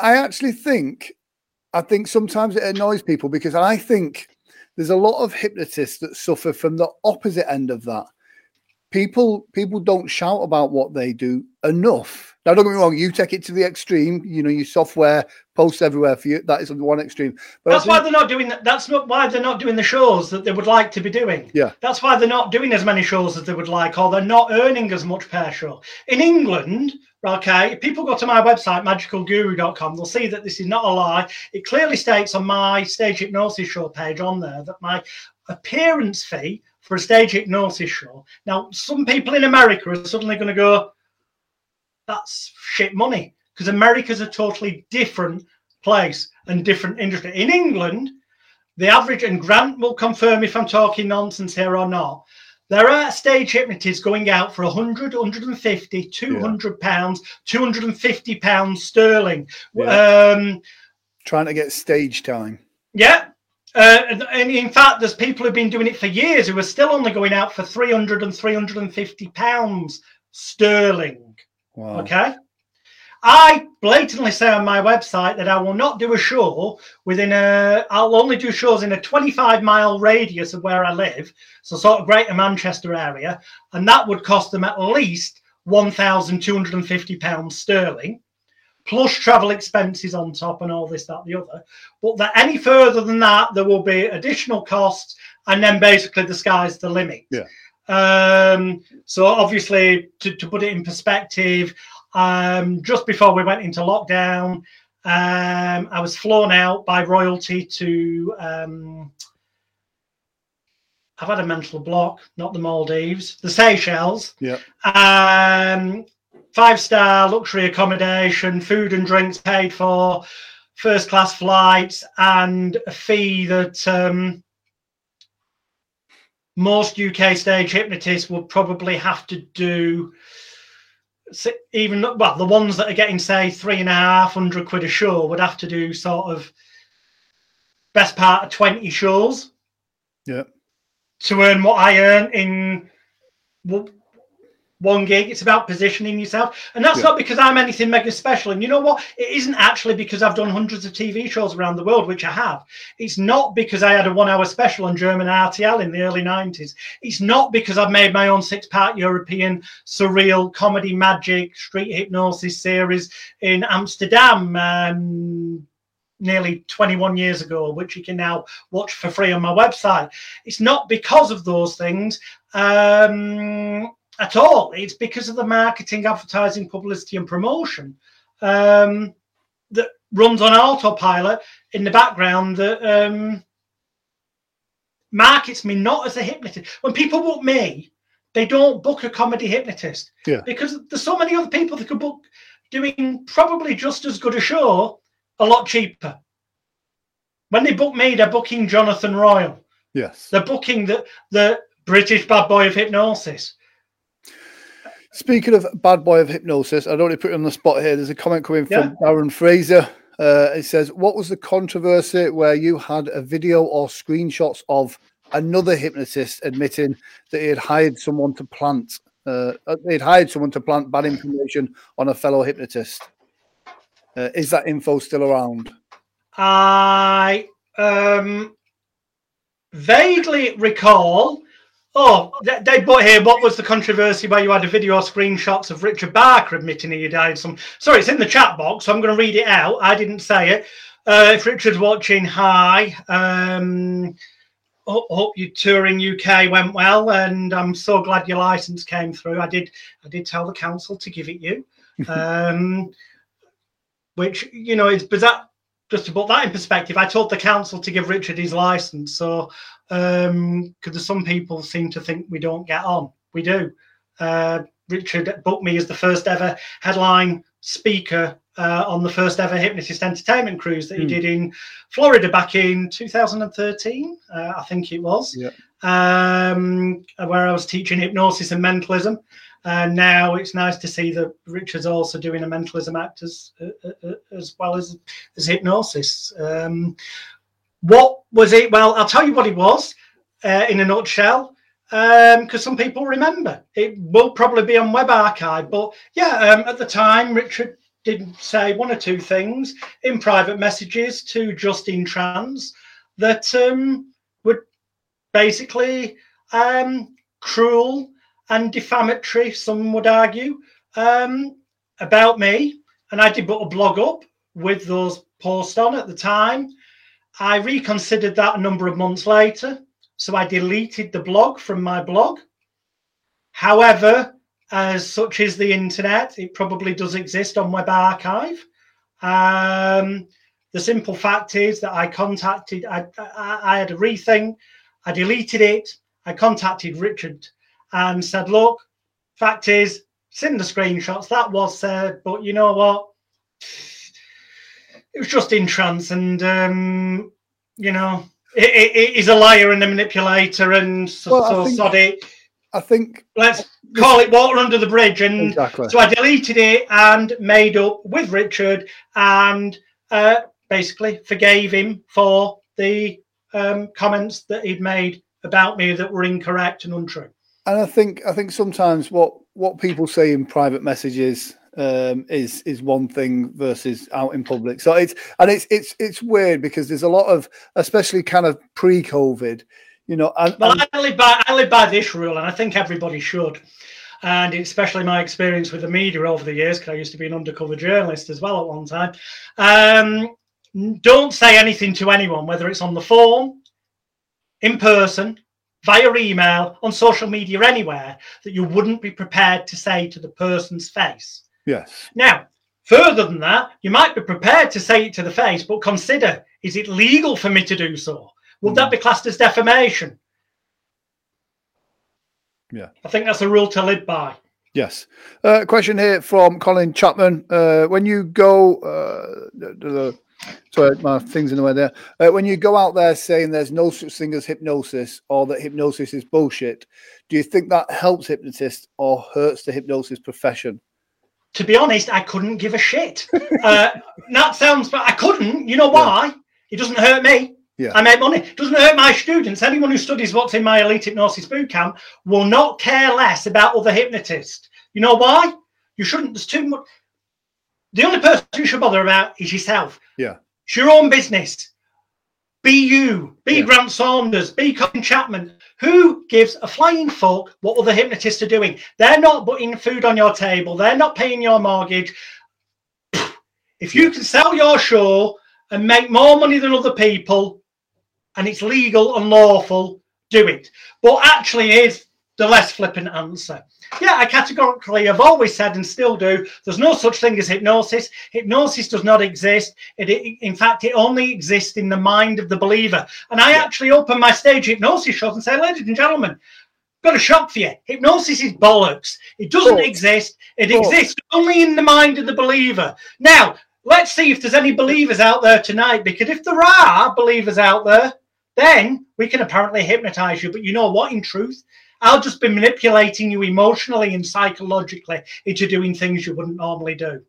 I actually think, I think sometimes it annoys people because I think there's a lot of hypnotists that suffer from the opposite end of that. People, people don't shout about what they do enough. Now, don't get me wrong. You take it to the extreme. You know, your software posts everywhere for you. That is one extreme. But that's think, why they're not doing. The, that's not why they're not doing the shows that they would like to be doing. Yeah. That's why they're not doing as many shows as they would like, or they're not earning as much per show. In England, okay, if people go to my website magical guru dot com, they'll see that this is not a lie. It clearly states on my stage hypnosis show page on there that my appearance fee for a stage hypnosis show. Now, some people in America are suddenly going to go, that's shit money, because America's a totally different place and different industry. In England, the average, and Grant will confirm if I'm talking nonsense here or not, there are stage hypnotists going out for one hundred, one hundred fifty, two hundred yeah. pounds, two hundred fifty pounds sterling. Yeah. Um, Trying to get stage time. Yeah. Uh, and, and in fact, there's people who've been doing it for years who are still only going out for three hundred and three hundred fifty pounds sterling. Wow. Okay. I blatantly say on my website that I will not do a show within a, I'll only do shows in a twenty-five mile radius of where I live, so sort of greater Manchester area, and that would cost them at least one thousand two hundred fifty pounds sterling, plus travel expenses on top and all this, that, the other. But that any further than that, there will be additional costs, and then basically the sky's the limit. Yeah. Um, so obviously, to, to put it in perspective, um just before we went into lockdown, um I was flown out by royalty to um I've had a mental block, not the Maldives, the Seychelles. Yeah. Um five-star luxury accommodation, food and drinks paid for, first class flights, and a fee that um most U K stage hypnotists would probably have to do. Even well, the ones that are getting say three and a half hundred quid a show would have to do sort of best part of twenty shows, yeah, to earn what I earn in one gig. It's about positioning yourself, and that's yeah. not because I'm anything mega special. And you know what? It isn't actually because I've done hundreds of T V shows around the world, which I have. It's not because I had a one-hour special on German R T L in the early nineties. It's not because I've made my own six-part European surreal comedy magic street hypnosis series in Amsterdam um, nearly twenty-one years ago, which you can now watch for free on my website. It's not because of those things. Um... At all. It's because of the marketing, advertising, publicity and promotion um, that runs on autopilot in the background that um, markets me not as a hypnotist. When people book me, they don't book a comedy hypnotist yeah. because there's so many other people that could book doing probably just as good a show a lot cheaper. When they book me, they're booking Jonathan Royle. Yes. They're booking the, the British bad boy of hypnosis. Speaking of bad boy of hypnosis, I don't want to put you on the spot here. There's a comment coming yeah. from Darren Fraser. Uh, it says, what was the controversy where you had a video or screenshots of another hypnotist admitting that he had hired someone to plant, uh, they'd hired someone to plant bad information on a fellow hypnotist? Uh, is that info still around? I um, vaguely recall... Oh, they put here, what was the controversy where you had a video or screenshots of Richard Barker admitting he died? Some Sorry, it's in the chat box, so I'm going to read it out. I didn't say it. Uh, if Richard's watching, hi. Um, hope, hope your touring U K went well, and I'm so glad your licence came through. I did I did tell the council to give it you, um, which, you know, is bizarre. Just to put that in perspective, I told the council to give Richard his licence, so... Um, because some people seem to think we don't get on. We do. Uh, Richard booked me as the first ever headline speaker uh, on the first ever hypnotist entertainment cruise that he mm. did in Florida back in two thousand thirteen, uh, I think it was, yeah. um, where I was teaching hypnosis and mentalism. And uh, now it's nice to see that Richard's also doing a mentalism act as, uh, uh, as well as, as hypnosis. Um What was it? Well, I'll tell you what it was uh, in a nutshell, because um, some people remember. It will probably be on Web Archive. But, yeah, um, at the time, Richard did say one or two things in private messages to Justin Trans that um, were basically um, cruel and defamatory, some would argue, um, about me. And I did put a blog up with those posts on at the time. I reconsidered that a number of months later, so I deleted the blog from my blog. However, as such is the internet, it probably does exist on Web Archive. Um, the simple fact is that I contacted, I, I, I had a rethink, I deleted it, I contacted Richard and said, look, fact is, it's in the screenshots, that was said, but you know what? It was just in trance, and, um, you know, it, it, it is a liar and a manipulator, and so, well, so think, sod it. I think... Let's call it water under the bridge. And exactly. So I deleted it and made up with Richard, and uh, basically forgave him for the um, comments that he'd made about me that were incorrect and untrue. And I think I think sometimes what, what people say in private messages... Um, is is one thing versus out in public. So it's and it's it's it's weird because there's a lot of, especially kind of pre-COVID, you know. And, well, and- I live by I live by this rule, and I think everybody should. And especially my experience with the media over the years, because I used to be an undercover journalist as well at one time. Um, don't say anything to anyone, whether it's on the phone, in person, via email, on social media, anywhere, that you wouldn't be prepared to say to the person's face. Yes. Now, further than that, you might be prepared to say it to the face, but consider, is it legal for me to do so? Would mm. that be classed as defamation? Yeah. I think that's a rule to live by. Yes. Uh, question here from Colin Chapman. Uh, when you go... Uh, sorry, my thing's in the way there. Uh, when you go out there saying there's no such thing as hypnosis, or that hypnosis is bullshit, do you think that helps hypnotists or hurts the hypnosis profession? To be honest, I couldn't give a shit. Uh, that sounds, but I couldn't. You know why? Yeah. It doesn't hurt me. Yeah. I make money. It doesn't hurt my students. Anyone who studies what's in my Elite Hypnosis Bootcamp will not care less about other hypnotists. You know why? You shouldn't. There's too much. The only person you should bother about is yourself. Yeah. It's your own business. Be you. Be yeah. Grant Saunders. Be Colin Chapman. Who gives a flying fuck what other hypnotists are doing? They're not putting food on your table. They're not paying your mortgage. If you can sell your show and make more money than other people, and it's legal and lawful, do it. But actually, here's the less flippant answer. Yeah, I categorically have always said and still do, there's no such thing as hypnosis. Hypnosis does not exist. It, it, in fact, it only exists in the mind of the believer. And I yeah. actually open my stage hypnosis shows and say, ladies and gentlemen, I've got a shock for you. Hypnosis is bollocks. It doesn't oh. exist. It oh. exists only in the mind of the believer. Now, let's see if there's any believers out there tonight, because if there are believers out there, then we can apparently hypnotize you. But you know what, in truth, I'll just be manipulating you emotionally and psychologically into doing things you wouldn't normally do.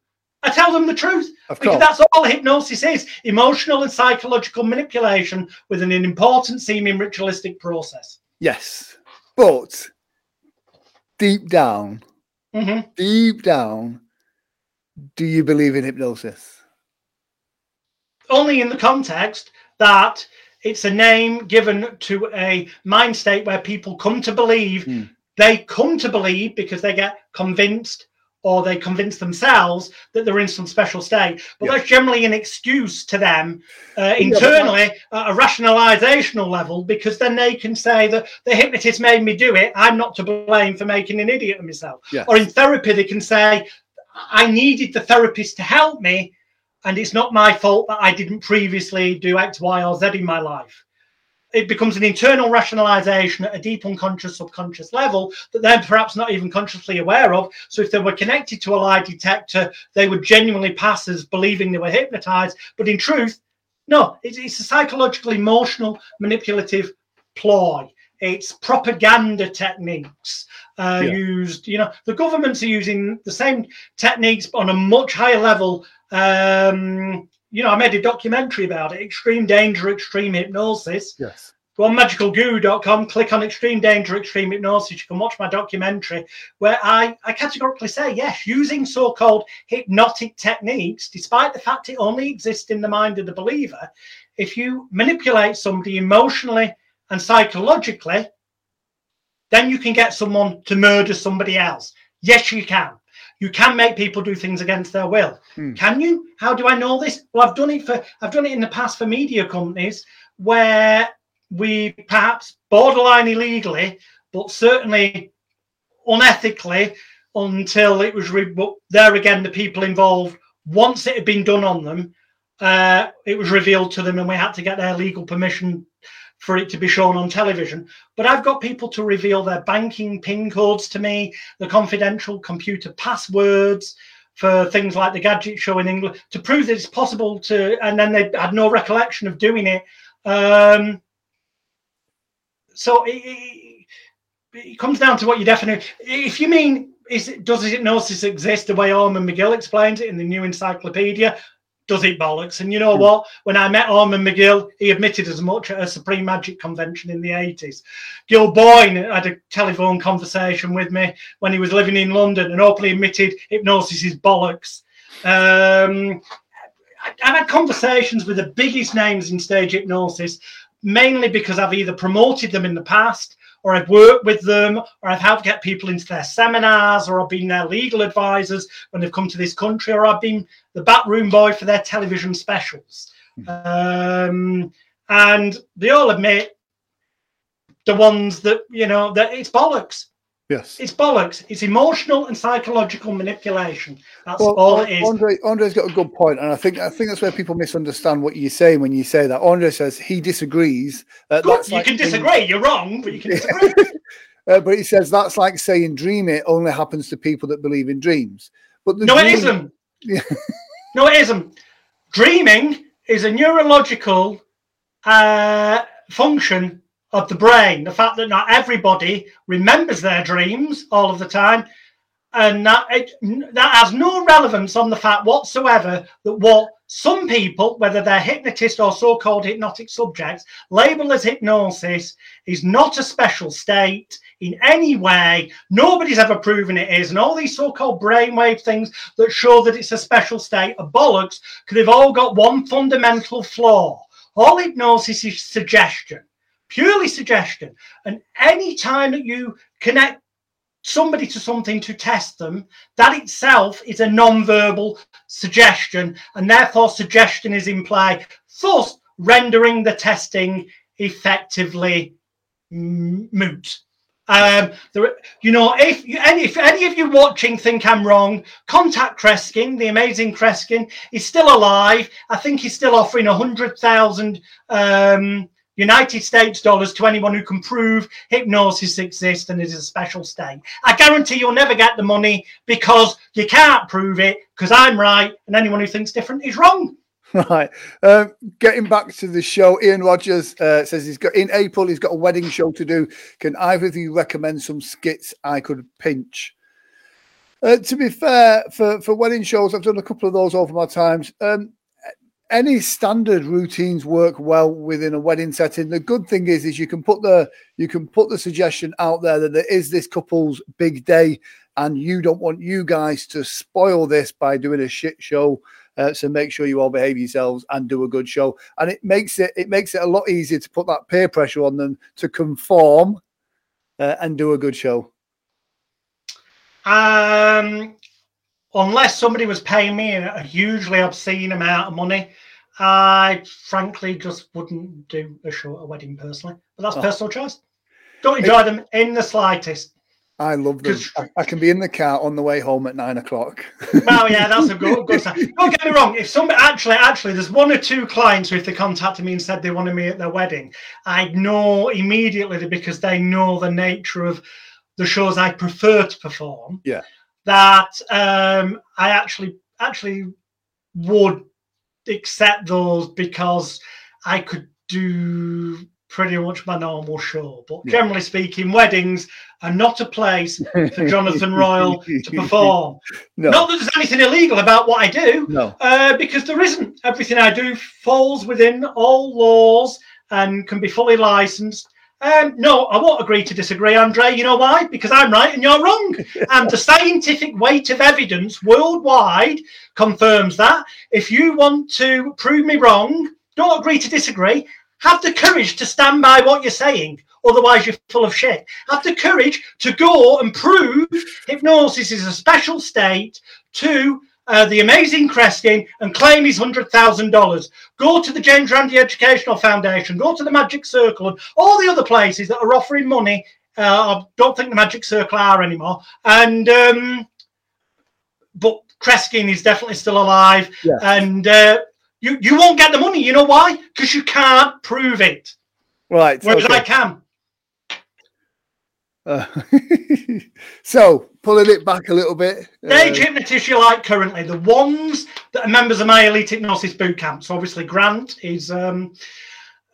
I tell them the truth, of because course. That's all hypnosis is, emotional and psychological manipulation with an important seeming ritualistic process. Yes, but deep down, mm-hmm. deep down, do you believe in hypnosis? Only in the context that... It's a name given to a mind state where people come to believe. Mm. They come to believe because they get convinced, or they convince themselves that they're in some special state. But yeah. that's generally an excuse to them uh, internally yeah, at a rationalizational level, because then they can say that the hypnotist made me do it. I'm not to blame for making an idiot of myself. Yeah. Or in therapy, they can say, I needed the therapist to help me, and it's not my fault that I didn't previously do X, Y, or Z in my life. It becomes an internal rationalization at a deep unconscious, subconscious level that they're perhaps not even consciously aware of. So if they were connected to a lie detector, they would genuinely pass as believing they were hypnotized. But in truth, no, it's, it's a psychological, emotional, manipulative ploy. It's propaganda techniques uh, yeah. used. You know, the governments are using the same techniques on a much higher level. Um, you know, I made a documentary about it, Extreme Danger, Extreme Hypnosis. Yes. Go on magical guru dot com, click on Extreme Danger, Extreme Hypnosis. You can watch my documentary where I, I categorically say, yes, using so-called hypnotic techniques, despite the fact it only exists in the mind of the believer, if you manipulate somebody emotionally and psychologically, then you can get someone to murder somebody else. Yes, you can. You can make people do things against their will. Mm. Can you? How do I know this? Well, I've done it for I've done it in the past for media companies where we perhaps borderline illegally, but certainly unethically, until it was re- but there again, the people involved, once it had been done on them, uh, it was revealed to them, and we had to get their legal permission for it to be shown on television. But I've got people to reveal their banking PIN codes to me, the confidential computer passwords for things like the Gadget Show in England, to prove that it's possible to, and then they had no recollection of doing it. Um, so it, it, it comes down to what you define. If you mean, is it, does hypnosis exist the way Ormond McGill explains it in the New Encyclopedia? Does it bollocks? And you know what? When I met Ormond McGill, he admitted as much at a Supreme Magic convention in the eighties. Gil Boyne had a telephone conversation with me when he was living in London and openly admitted hypnosis is bollocks. Um, I've had conversations with the biggest names in stage hypnosis, mainly because I've either promoted them in the past, or I've worked with them, or I've helped get people into their seminars, or I've been their legal advisors when they've come to this country, or I've been the backroom boy for their television specials. Mm-hmm. Um, and they all admit, the ones that, you know, that it's bollocks. Yes. It's bollocks. It's emotional and psychological manipulation. That's well, all it is. Andre, Andre's got a good point, and I think I think that's where people misunderstand what you're saying when you say that. Andre says he disagrees. Uh, good. That's you like can saying, disagree. You're wrong, but you can disagree. uh, but he says that's like saying dream it only happens to people that believe in dreams. But the no, dream... it isn't. Yeah. No, it isn't. Dreaming is a neurological uh, function of the brain. The fact that not everybody remembers their dreams all of the time, and that it, that has no relevance on the fact whatsoever that what some people, whether they're hypnotists or so-called hypnotic subjects, label as hypnosis is not a special state in any way. Nobody's ever proven it is, and all these so-called brainwave things that show that it's a special state are bollocks, because they've all got one fundamental flaw. All hypnosis is suggestion. Purely suggestion. And any time that you connect somebody to something to test them, that itself is a non-verbal suggestion, and therefore suggestion is in play, thus rendering the testing effectively moot. Um, there, you know, if, you, any, if any of you watching think I'm wrong, contact Kreskin, the amazing Kreskin. He's still alive. I think he's still offering one hundred thousand um United States dollars to anyone who can prove hypnosis exists and is a special state. I guarantee you'll never get the money because you can't prove it, because I'm right and anyone who thinks different is wrong. Right. Uh, getting back to the show, Ian Rogers uh, says he's got in April, he's got a wedding show to do. Can either of you recommend some skits I could pinch? Uh, to be fair, for, for wedding shows, I've done a couple of those over my times. Um, Any standard routines work well within a wedding setting. The good thing is, is you can put the you can put the suggestion out there that there is this couple's big day, and you don't want you guys to spoil this by doing a shit show. Uh, so make sure you all behave yourselves and do a good show. And it makes it it makes it a lot easier to put that peer pressure on them to conform uh, and do a good show. Um. Unless somebody was paying me a hugely obscene amount of money, I frankly just wouldn't do a show at a wedding personally. But that's oh. personal choice. Don't enjoy it, them in the slightest. I love them. I, I can be in the car on the way home at nine o'clock. Well, yeah, that's a good, good sign. Don't get me wrong. If somebody actually, actually, there's one or two clients who, if they contacted me and said they wanted me at their wedding, I'd know immediately, because they know the nature of the shows I prefer to perform. Yeah. That um, I actually actually would accept those, because I could do pretty much my normal show. But yeah. Generally speaking, weddings are not a place for Jonathan Royle to perform. No. Not that there's anything illegal about what I do, no. uh, because there isn't. Everything I do falls within all laws and can be fully licensed. Um, no, I won't agree to disagree, Andre. You know why? Because I'm right and you're wrong. And the scientific weight of evidence worldwide confirms that. If you want to prove me wrong, don't agree to disagree. Have the courage to stand by what you're saying. Otherwise, you're full of shit. Have the courage to go and prove hypnosis is a special state to uh, the amazing Kreskin and claim his one hundred thousand dollars. Go to the James Randi Educational Foundation. Go to the Magic Circle and all the other places that are offering money. Uh, I don't think the Magic Circle are anymore. And um, but Kreskin is definitely still alive. Yes. And uh, you, you won't get the money. You know why? Because you can't prove it. Right. Whereas okay. I can. Uh, so, pulling it back a little bit. Stage uh, hypnotists you like currently, the ones that are members of my Elite Hypnosis Bootcamp. So, obviously, Grant is um,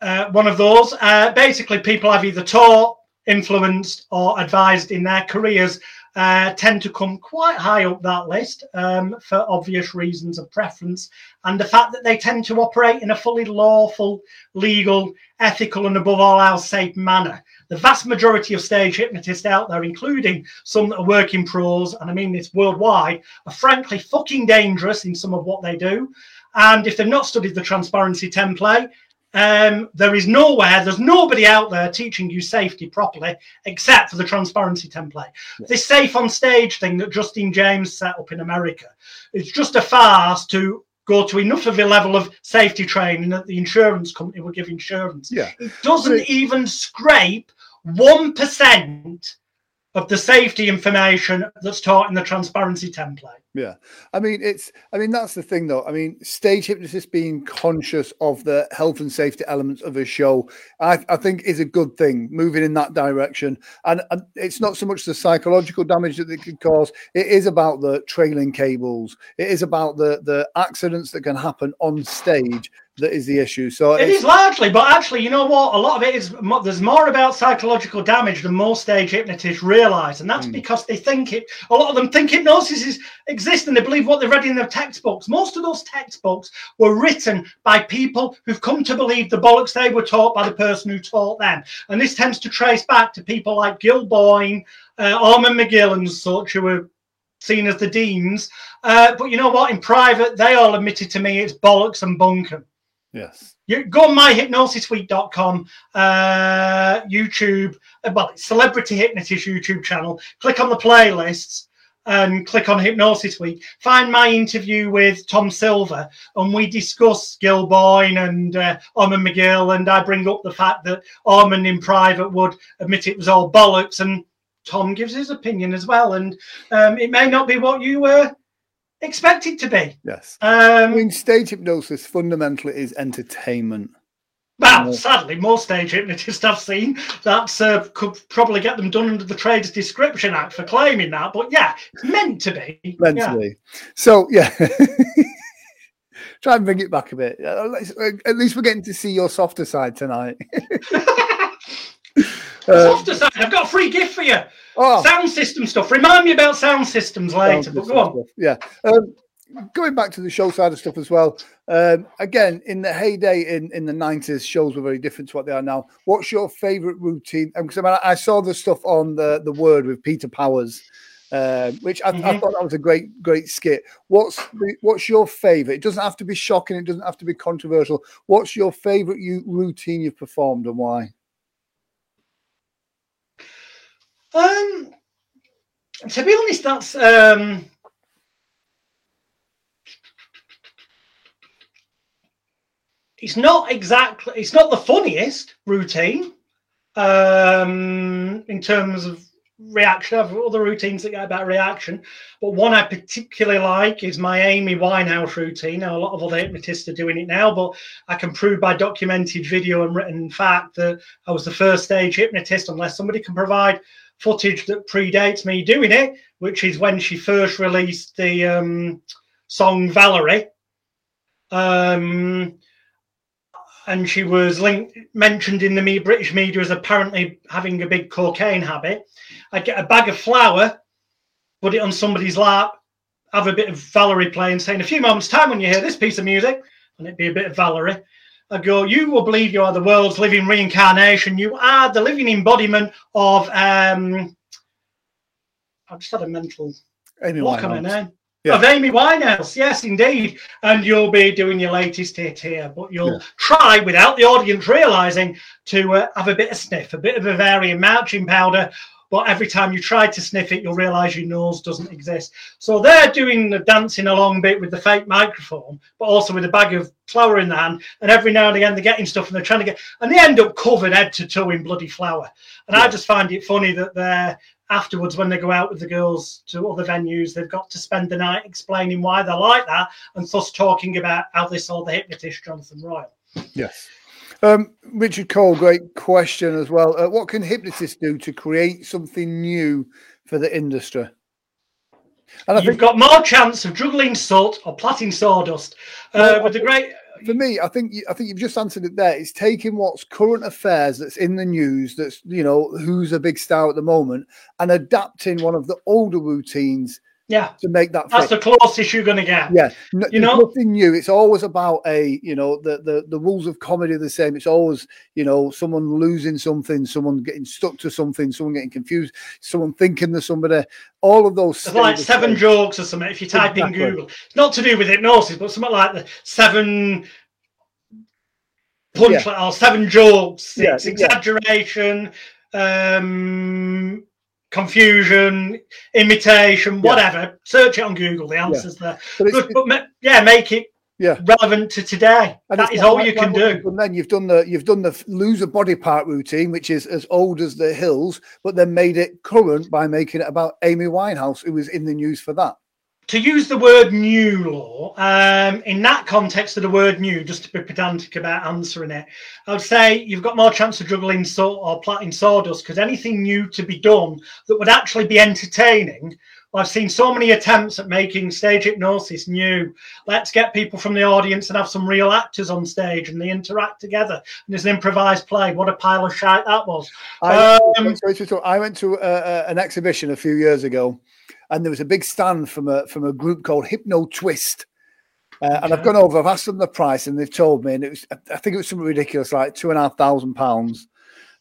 uh, one of those. Uh, basically, people I've either taught, influenced, or advised in their careers uh, tend to come quite high up that list um, for obvious reasons of preference and the fact that they tend to operate in a fully lawful, legal, ethical, and above all else, safe manner. The vast majority of stage hypnotists out there, including some that are working pros, and I mean this worldwide, are frankly fucking dangerous in some of what they do. And if they've not studied the Transparency Template, um, there is nowhere, there's nobody out there teaching you safety properly, except for the Transparency Template. Yeah. This safe on stage thing that Justin James set up in America, it's just a farce to go to enough of a level of safety training that the insurance company will give insurance. Yeah. It doesn't it, even scrape one percent of the safety information that's taught in the Transparency Template. Yeah. I mean, it's, I mean, that's the thing though. I mean, stage hypnotists being conscious of the health and safety elements of a show, I, I think is a good thing, moving in that direction. And, and it's not so much the psychological damage that they could cause. It is about the trailing cables. It is about the, the accidents that can happen on stage. That is the issue. So it is largely, but actually, you know what? A lot of it is, there's more about psychological damage than most stage hypnotists realise. And that's mm. because they think it, a lot of them think hypnosis is, exists and they believe what they read in their textbooks. Most of those textbooks were written by people who've come to believe the bollocks they were taught by the person who taught them. And this tends to trace back to people like Gil Boyne, uh, Ormond McGill and such, who were seen as the deans. Uh, but you know what? In private, they all admitted to me it's bollocks and bunkum. Yes. You go on my hypnosis week dot com, uh, YouTube, well, it's Celebrity Hypnotist YouTube channel. Click on the playlists and click on Hypnosis Week. Find my interview with Tom Silver, and we discuss Gil Boyne and uh, Ormond McGill, and I bring up the fact that Ormond in private would admit it was all bollocks, and Tom gives his opinion as well, and um, it may not be what you were. Uh, Expect it to be. Yes. Um, I mean, stage hypnosis fundamentally is entertainment. Well, uh, sadly, most stage hypnotists I've seen that uh, could probably get them done under the Trades Description Act for claiming that. But yeah, it's meant to be. Meant yeah. to be. So, yeah. Try and bring it back a bit. At least we're getting to see your softer side tonight. Uh, softer side. I've got a free gift for you. Oh. Sound system stuff. Remind me about sound systems later. Sound but system go on. Stuff. Yeah. Um, going back to the show side of stuff as well. Um, again, in the heyday in, in the nineties, shows were very different to what they are now. What's your favourite routine? Because um, I, mean, I saw the stuff on the the Word with Peter Powers, uh, which I, mm-hmm. I thought that was a great great skit. What's the, what's your favourite? It doesn't have to be shocking. It doesn't have to be controversial. What's your favourite you, routine you've performed and why? Um, to be honest, that's um, it's not exactly it's not the funniest routine um, in terms of reaction. I have other routines that get about reaction, but one I particularly like is my Amy Winehouse routine. Now, a lot of other hypnotists are doing it now, but I can prove by documented video and written fact that I was the first stage hypnotist, unless somebody can provide footage that predates me doing it, which is when she first released the um, song Valerie. Um, and she was linked, mentioned in the British media as apparently having a big cocaine habit. I'd get a bag of flour, put it on somebody's lap, have a bit of Valerie playing, saying, a few moments' time when you hear this piece of music, and it'd be a bit of Valerie. I go, you will believe you are the world's living reincarnation. You are the living embodiment of, um, I just had a mental Amy lock Winehouse. On her name. Yeah. Of Amy Winehouse, yes, indeed. And you'll be doing your latest hit here, but you'll yeah. try, without the audience realising, to uh, have a bit of sniff, a bit of Bavarian marching powder, but every time you try to sniff it, you'll realise your nose doesn't exist. So they're doing the dancing along bit with the fake microphone, but also with a bag of flour in the hand. And every now and again, they're getting stuff and they're trying to get... And they end up covered head to toe in bloody flour. And yeah. I just find it funny that they're... Afterwards, when they go out with the girls to other venues, they've got to spend the night explaining why they're like that and thus talking about how they saw the hypnotist, Jonathan Royle. Yes. Um, Richard Cole, great question as well. Uh, what can hypnotists do to create something new for the industry? And I You've got more chance of juggling salt or plaiting sawdust. Uh, with the great, for me, I think I think you've just answered it there. It's taking what's current affairs, that's in the news, that's, you know, who's a big star at the moment, and adapting one of the older routines. Yeah, to make that. That's fit. The closest you're going to get. Yeah, no, you know, nothing new. It's always about a, you know, the, the the rules of comedy are the same. It's always, you know, someone losing something, someone getting stuck to something, someone getting confused, someone thinking there's somebody. All of those. There's like seven jokes or something. If you type exactly. in Google, it's not to do with hypnosis, but something like the seven punch yeah. or seven jokes. Yeah. It's exaggeration. Yeah. Um. Confusion, imitation, yeah. whatever. Search it on Google. The answer's yeah. there. But, but ma- yeah, make it yeah. relevant to today. And that is all like, you can like, do. And then you've done the you've done the lose a body part routine, which is as old as the hills, but then made it current by making it about Amy Winehouse, who was in the news for that. To use the word new law, um, in that context of the word new, just to be pedantic about answering it, I would say you've got more chance of juggling salt or plaiting sawdust, because anything new to be done that would actually be entertaining. I've seen so many attempts at making stage hypnosis new. Let's get people from the audience and have some real actors on stage and they interact together. And there's an improvised play. What a pile of shite that was. I, um, I went to uh, an exhibition a few years ago and there was a big stand from a, from a group called Hypno Twist. Uh, and yeah. I've gone over, I've asked them the price and they've told me, and it was, I think it was something ridiculous, like two and a half thousand pounds.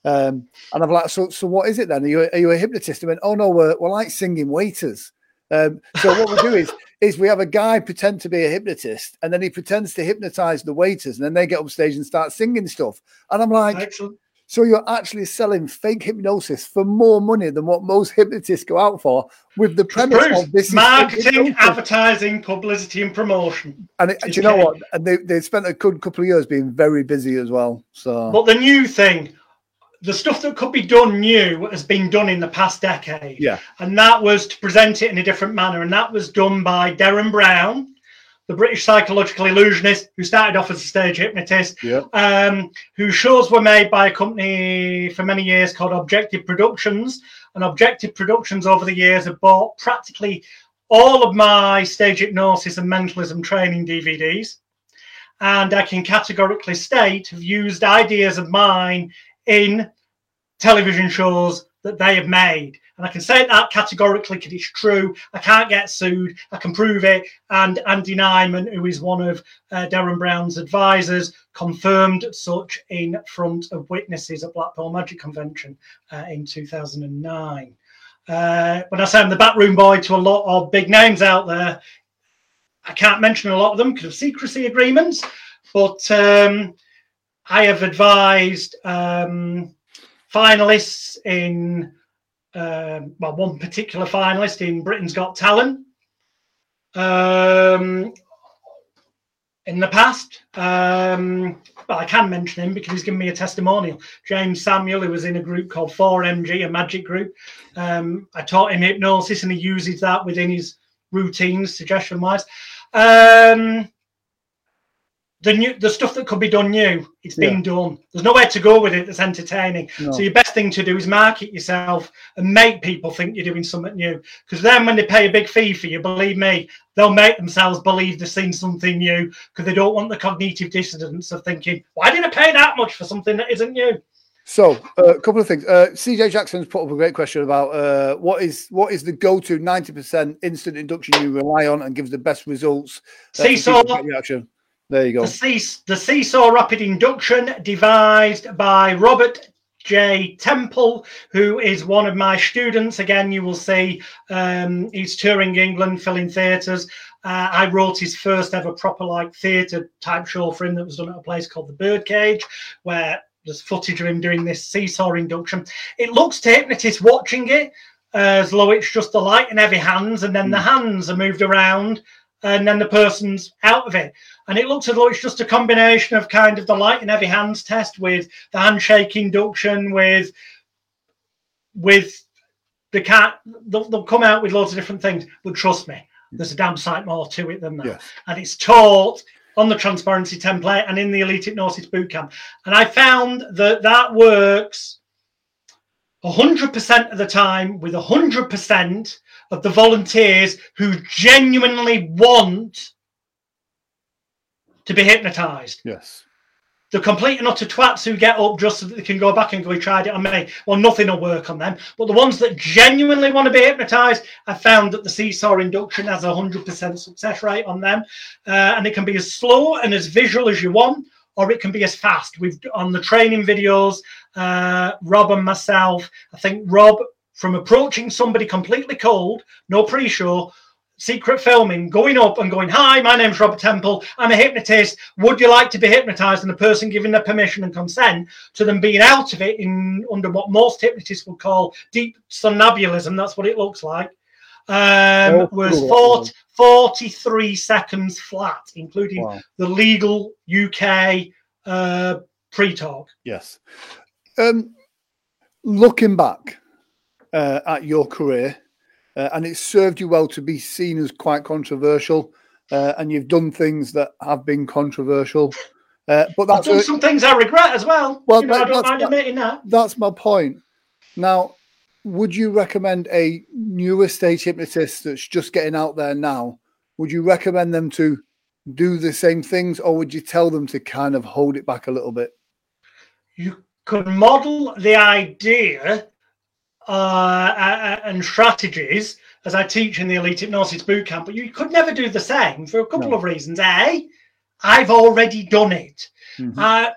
Um, and I'm like, so, so what is it then? Are you, are you a hypnotist? I went, oh no, we're, we're like singing waiters. Um, so what we do is, is we have a guy pretend to be a hypnotist and then he pretends to hypnotize the waiters and then they get up stage and start singing stuff. And I'm like, excellent. So you're actually selling fake hypnosis for more money than what most hypnotists go out for, with the premise Bruce, of this marketing, advertising, publicity, and promotion. And it, do you know what? And they, they spent a good couple of years being very busy as well. So, but the new thing. The stuff that could be done new has been done in the past decade. Yeah. And that was to present it in a different manner. And that was done by Derren Brown, the British psychological illusionist, who started off as a stage hypnotist, yeah. um, whose shows were made by a company for many years called Objective Productions. And Objective Productions over the years have bought practically all of my stage hypnosis and mentalism training D V Ds. And I can categorically state have used ideas of mine in television shows that they have made. And I can say that categorically because it's true. I can't get sued. I can prove it. And Andy Nyman, who is one of uh, Derren Brown's advisors, confirmed such in front of witnesses at Blackpool Magic Convention uh, in two thousand nine. Uh, when I say I'm the backroom boy to a lot of big names out there, I can't mention a lot of them because of secrecy agreements. But... Um, I have advised um, finalists in, uh, well, one particular finalist in Britain's Got Talent um, in the past. Um, but I can mention him because he's given me a testimonial. James Samuel, who was in a group called four M G, a magic group. Um, I taught him hypnosis and he uses that within his routines, suggestion-wise. Um, The new, the stuff that could be done new, it's yeah. been done. There's nowhere to go with it that's entertaining. No. So your best thing to do is market yourself and make people think you're doing something new. Because then when they pay a big fee for you, believe me, they'll make themselves believe they've seen something new because they don't want the cognitive dissonance of thinking, why did I pay that much for something that isn't new? So uh, a couple of things. Uh, C J Jackson's put up a great question about uh, what is what is the go-to ninety percent instant induction you rely on and gives the best results? Uh, Seesaw. Reaction. There you go. The, sees- the Seesaw Rapid Induction, devised by Robert J. Temple, who is one of my students. Again, you will see um, he's touring England, filling theatres. Uh, I wrote his first ever proper like theatre type show for him that was done at a place called the Birdcage, where there's footage of him doing this Seesaw induction. It looks to hypnotists watching it uh, as though it's just the light and heavy hands, and then mm. the hands are moved around, and then the person's out of it. And it looks as though it's just a combination of kind of the light and heavy hands test with the handshake induction, with with the cat. They'll, they'll come out with loads of different things. But trust me, there's a damn sight more to it than that. Yes. And it's taught on the Transparency Template and in the Elite Hypnosis Bootcamp. And I found that that works one hundred percent of the time with one hundred percent of the volunteers who genuinely want to be hypnotized. Yes. The complete and utter twats who get up just so that they can go back and go, we tried it on me. Well, nothing will work on them. But the ones that genuinely want to be hypnotised, I found that the Seesaw induction has a one hundred percent success rate on them. Uh, and it can be as slow and as visual as you want, or it can be as fast. We've on the training videos, uh, Rob and myself, I think Rob, from approaching somebody completely cold, no pre-show, secret filming, going up and going, hi, my name's Robert Temple, I'm a hypnotist, would you like to be hypnotised? And the person giving their permission and consent to them being out of it in under what most hypnotists would call deep somnambulism, that's what it looks like, um, was forty, forty-three seconds flat, including wow. the legal U K uh, pre-talk. Yes. Um, looking back uh, at your career, Uh, and it served you well to be seen as quite controversial, uh, and you've done things that have been controversial. Uh, but that's I've done some things I regret as well. Well, you know, that, I don't mind admitting that. That's my point. Now, would you recommend a newer stage hypnotist that's just getting out there now? Would you recommend them to do the same things, or would you tell them to kind of hold it back a little bit? You could model the idea Uh, and strategies as I teach in the Elite Hypnosis Bootcamp, but you could never do the same for a couple no. of reasons. A, I've already done it. Mm-hmm. Uh,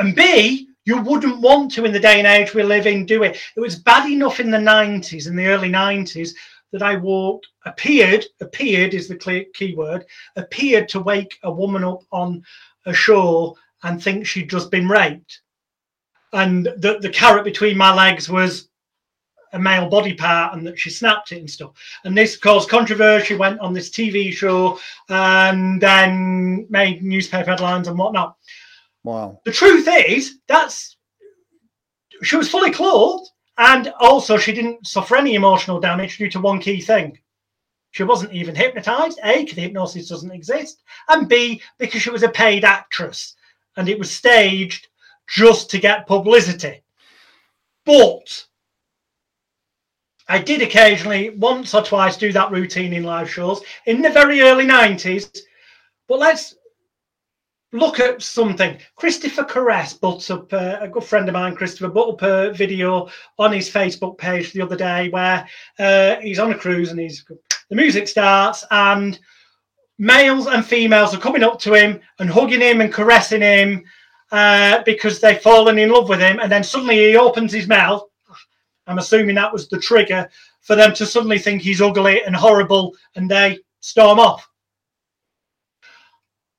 and B, you wouldn't want to in the day and age we live in do it. It was bad enough in the nineties, in the early nineties, that I walked, appeared, appeared is the clear key word, appeared to wake a woman up on a shore and think she'd just been raped. And the, the carrot between my legs was a male body part, and that she snapped it and stuff, and this caused controversy, went on this T V show and then made newspaper headlines and whatnot. Wow. The truth is that's she was fully clothed, and also she didn't suffer any emotional damage due to one key thing: she wasn't even hypnotized. A, because hypnosis doesn't exist, and B, because she was a paid actress and it was staged just to get publicity. But I did occasionally, once or twice, do that routine in live shows in the very early nineties. But let's look at something. Christopher Caress put up, uh, a good friend of mine, Christopher, put up a video on his Facebook page the other day where uh, he's on a cruise and he's the music starts and males and females are coming up to him and hugging him and caressing him uh, because they've fallen in love with him. And then suddenly he opens his mouth. I'm assuming that was the trigger for them to suddenly think he's ugly and horrible, and they storm off.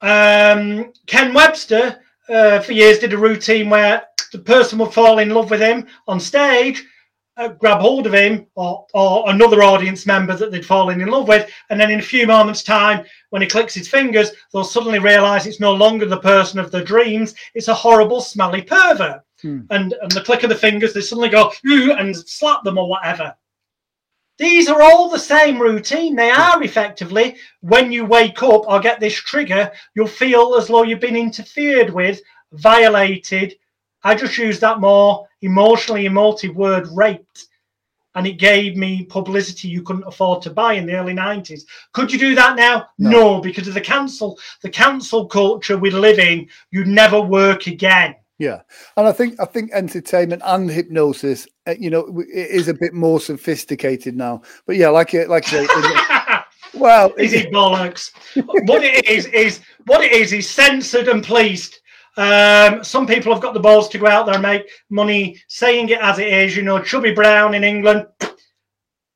Um, Ken Webster, uh, for years, did a routine where the person would fall in love with him on stage, uh, grab hold of him or, or another audience member that they'd fallen in love with, and then in a few moments' time, when he clicks his fingers, they'll suddenly realise it's no longer the person of their dreams, it's a horrible, smelly pervert. Hmm. And, and the click of the fingers, they suddenly go, ooh, and slap them or whatever. These are all the same routine. They are effectively, when you wake up or get this trigger, you'll feel as though you've been interfered with, violated. I just use that more emotionally emotive word, raped. And it gave me publicity you couldn't afford to buy in the early nineties. Could you do that now? No, no, because of the cancel, the cancel culture we live in, you'd never work again. Yeah, and I think I think entertainment and hypnosis, you know, it is a bit more sophisticated now. But yeah, like it, like it, it, well, is it bollocks? What it is is what it is is censored and policed. Um, some people have got the balls to go out there and make money saying it as it is. You know, Chubby Brown in England.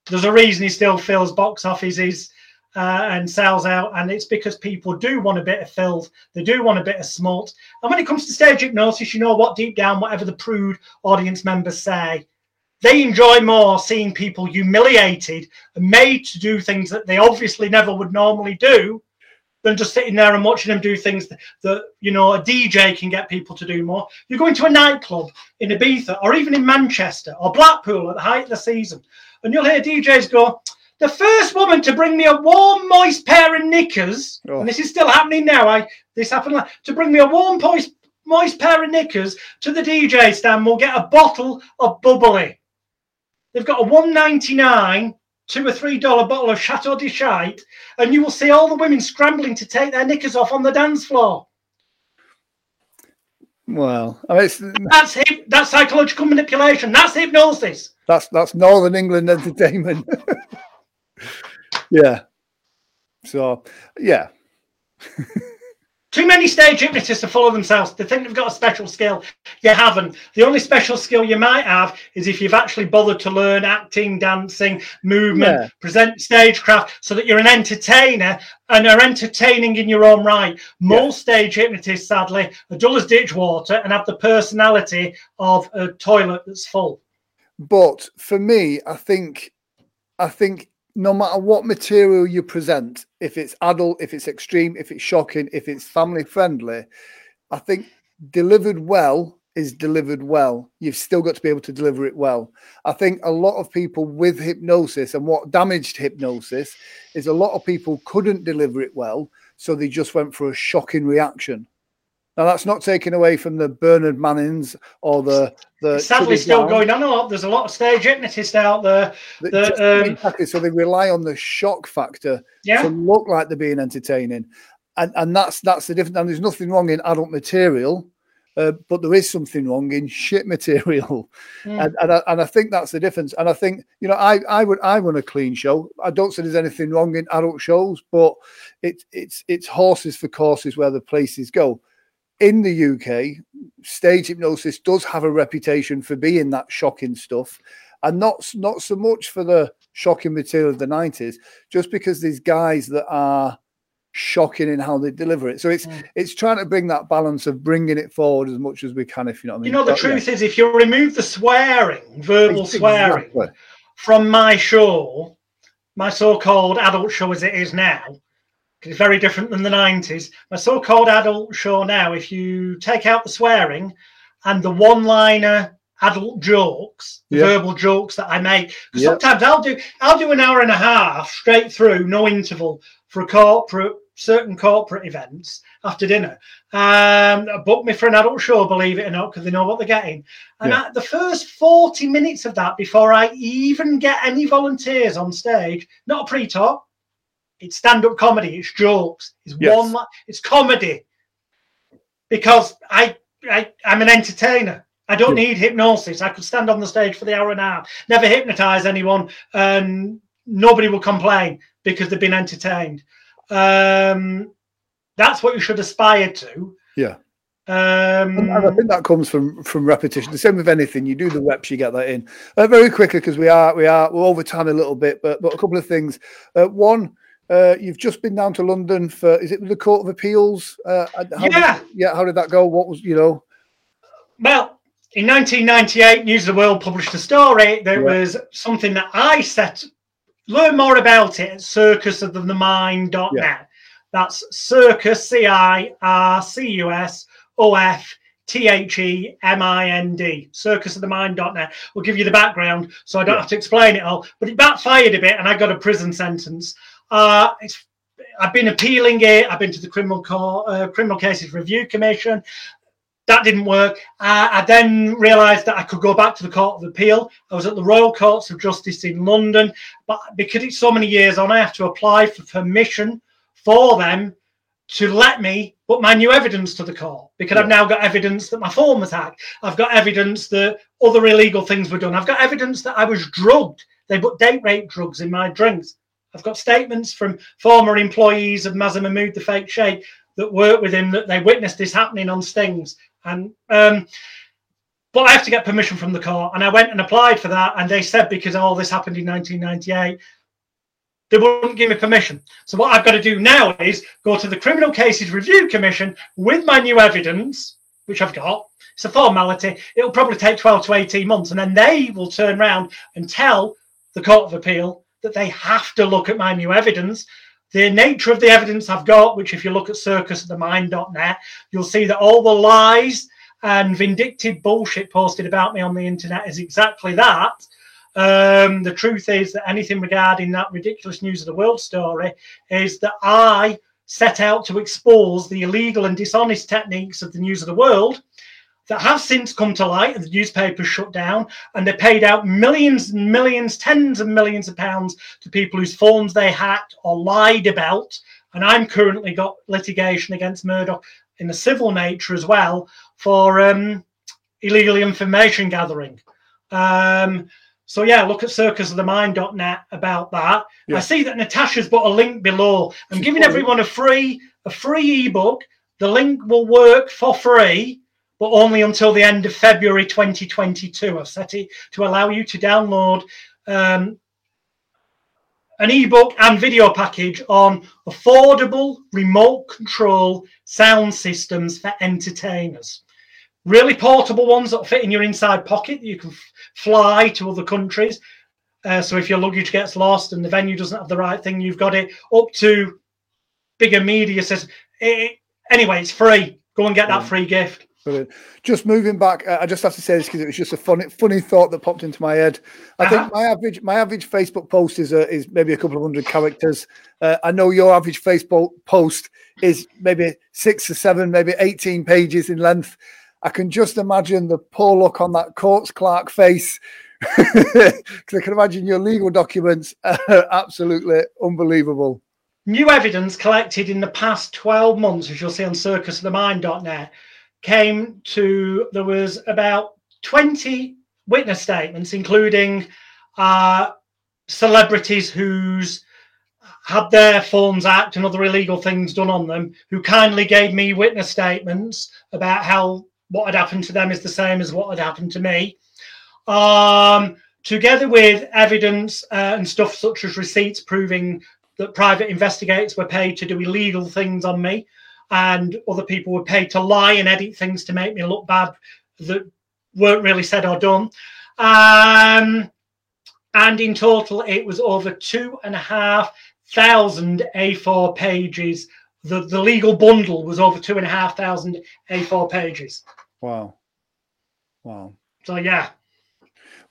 There's a reason he still fills box offices Uh, and sells out, and it's because people do want a bit of filth, they do want a bit of smut. And when it comes to stage hypnosis, you know what, deep down, whatever the prude audience members say, they enjoy more seeing people humiliated and made to do things that they obviously never would normally do than just sitting there and watching them do things that, that you know, a D J can get people to do more. You go into a nightclub in Ibiza or even in Manchester or Blackpool at the height of the season, and you'll hear D Js go, The first woman to bring me a warm, moist pair of knickers, oh. and this is still happening now, I this happened, to bring me a warm, moist, moist pair of knickers to the D J stand will get a bottle of bubbly. They've got a one ninety-nine, two or three dollar bottle of Chateau de Chite, and you will see all the women scrambling to take their knickers off on the dance floor. Well, I mean, it's, that's that's psychological manipulation. That's hypnosis. That's that's Northern England entertainment. yeah. So yeah. Too many stage hypnotists to follow themselves. They think they've got a special skill. You haven't. The only special skill you might have is if you've actually bothered to learn acting, dancing, movement, yeah. present stagecraft, so that you're an entertainer and are entertaining in your own right. Most yeah. stage hypnotists, sadly, are dull as ditch water and have the personality of a toilet that's full. But for me, I think, I think no matter what material you present, if it's adult, if it's extreme, if it's shocking, if it's family friendly, I think delivered well is delivered well. You've still got to be able to deliver it well. I think a lot of people with hypnosis, and what damaged hypnosis is a lot of people couldn't deliver it well, so they just went for a shocking reaction. Now, that's not taken away from the Bernard Mannings or the... the sadly, still going on a lot. There's a lot of stage hypnotists out there. That, that, um, so they rely on the shock factor yeah. to look like they're being entertaining. And and that's that's the difference. And there's nothing wrong in adult material, uh, but there is something wrong in shit material. Mm. And and I, and I think that's the difference. And I think, you know, I, I would I run a clean show. I don't say there's anything wrong in adult shows, but it, it's it's horses for courses where the places go. In the U K, stage hypnosis does have a reputation for being that shocking stuff, and not not so much for the shocking material of the nineties, just because these guys that are shocking in how they deliver it. So it's mm. it's trying to bring that balance of bringing it forward as much as we can, if you know what I mean. You know, the but, truth yeah. is, if you remove the swearing, verbal exactly. swearing, from my show, my so-called adult show as it is now, it's very different than the nineties. My so-called adult show now, if you take out the swearing and the one-liner adult jokes, yep. verbal jokes that I make, because yep. sometimes I'll do I'll do an hour and a half straight through, no interval, for a corporate, certain corporate events after dinner. Um, book me for an adult show, believe it or not, because they know what they're getting. And yeah. at the first forty minutes of that, before I even get any volunteers on stage, not a pre-talk, it's stand-up comedy. It's jokes. It's yes. one. Li- it's comedy. Because I, I, I'm an entertainer. I don't yeah. need hypnosis. I could stand on the stage for the hour and a half, never hypnotise anyone, and nobody will complain because they've been entertained. Um, that's what you should aspire to. Yeah. Um, and I think that comes from from repetition. The same with anything. You do the reps, you get that in. Uh, very quickly, because we are we are we're over time a little bit, but but a couple of things. Uh, one. Uh, you've just been down to London for, is it the Court of Appeals? Uh, how yeah. Did, yeah. How did that go? What was, you know? Well, in nineteen ninety-eight, News of the World published a story. There yeah. was something that I set, learn more about it at circus of the mind dot net. Yeah. That's circus, C I R C U S O F T H E M I N D, circus of the mind dot net. We'll give you the background, so I don't yeah. have to explain it all. But it backfired a bit, and I got a prison sentence. Uh, it's, I've been appealing it. I've been to the Criminal Co- uh, Criminal Cases Review Commission. That didn't work. Uh, I then realised that I could go back to the Court of Appeal. I was at the Royal Courts of Justice in London. But because it's so many years on, I have to apply for permission for them to let me put my new evidence to the court, because I've now got evidence that my phone was hacked. I've got evidence that other illegal things were done. I've got evidence that I was drugged. They put date rape drugs in my drinks. I've got statements from former employees of Mazher Mahmood, the fake sheikh, that worked with him, that they witnessed this happening on stings. And um, but I have to get permission from the court. And I went and applied for that. And they said, because all this happened in nineteen ninety-eight, they wouldn't give me permission. So what I've got to do now is go to the Criminal Cases Review Commission with my new evidence, which I've got. It's a formality. It'll probably take twelve to eighteen months. And then they will turn around and tell the Court of Appeal that they have to look at my new evidence. The nature of the evidence I've got, which if you look at circus of the mind dot net, you'll see that all the lies and vindictive bullshit posted about me on the internet is exactly that. Um, the truth is that anything regarding that ridiculous News of the World story is that I set out to expose the illegal and dishonest techniques of the News of the World that have since come to light, and the newspapers shut down, and they paid out millions and millions, tens of millions of pounds to people whose phones they hacked or lied about. And I'm currently got litigation against Murdoch in the civil nature as well for um, illegal information gathering. Um, so, yeah, look at circus of the mind dot net about that. Yeah. I see that Natasha's put a link below. I'm She's giving everyone a free a free ebook. The link will work for free, but only until the end of February twenty twenty-two. I've set it to allow you to download um, an ebook and video package on affordable remote control sound systems for entertainers. Really portable ones that fit in your inside pocket that you can f- fly to other countries. Uh, so if your luggage gets lost and the venue doesn't have the right thing, you've got it, up to bigger media systems. It, anyway, it's free. Go and get that free gift. Brilliant. Just moving back, uh, I just have to say this because it was just a funny, funny thought that popped into my head. I uh-huh. think my average, my average Facebook post is uh, is maybe a couple of hundred characters. Uh, I know your average Facebook post is maybe six or seven, maybe eighteen pages in length. I can just imagine the poor look on that courts clerk face because I can imagine your legal documents are absolutely unbelievable. New evidence collected in the past twelve months, as you'll see on circus of the mind dot net, came to, there was about twenty witness statements, including uh, celebrities who's had their phones hacked and other illegal things done on them, who kindly gave me witness statements about how what had happened to them is the same as what had happened to me, um, together with evidence uh, and stuff such as receipts proving that private investigators were paid to do illegal things on me. And other people were paid to lie and edit things to make me look bad that weren't really said or done. Um, and in total, it was over two and a half thousand A four pages. The, the legal bundle was over two and a half thousand A four pages. Wow. Wow. So, yeah.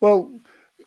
Well,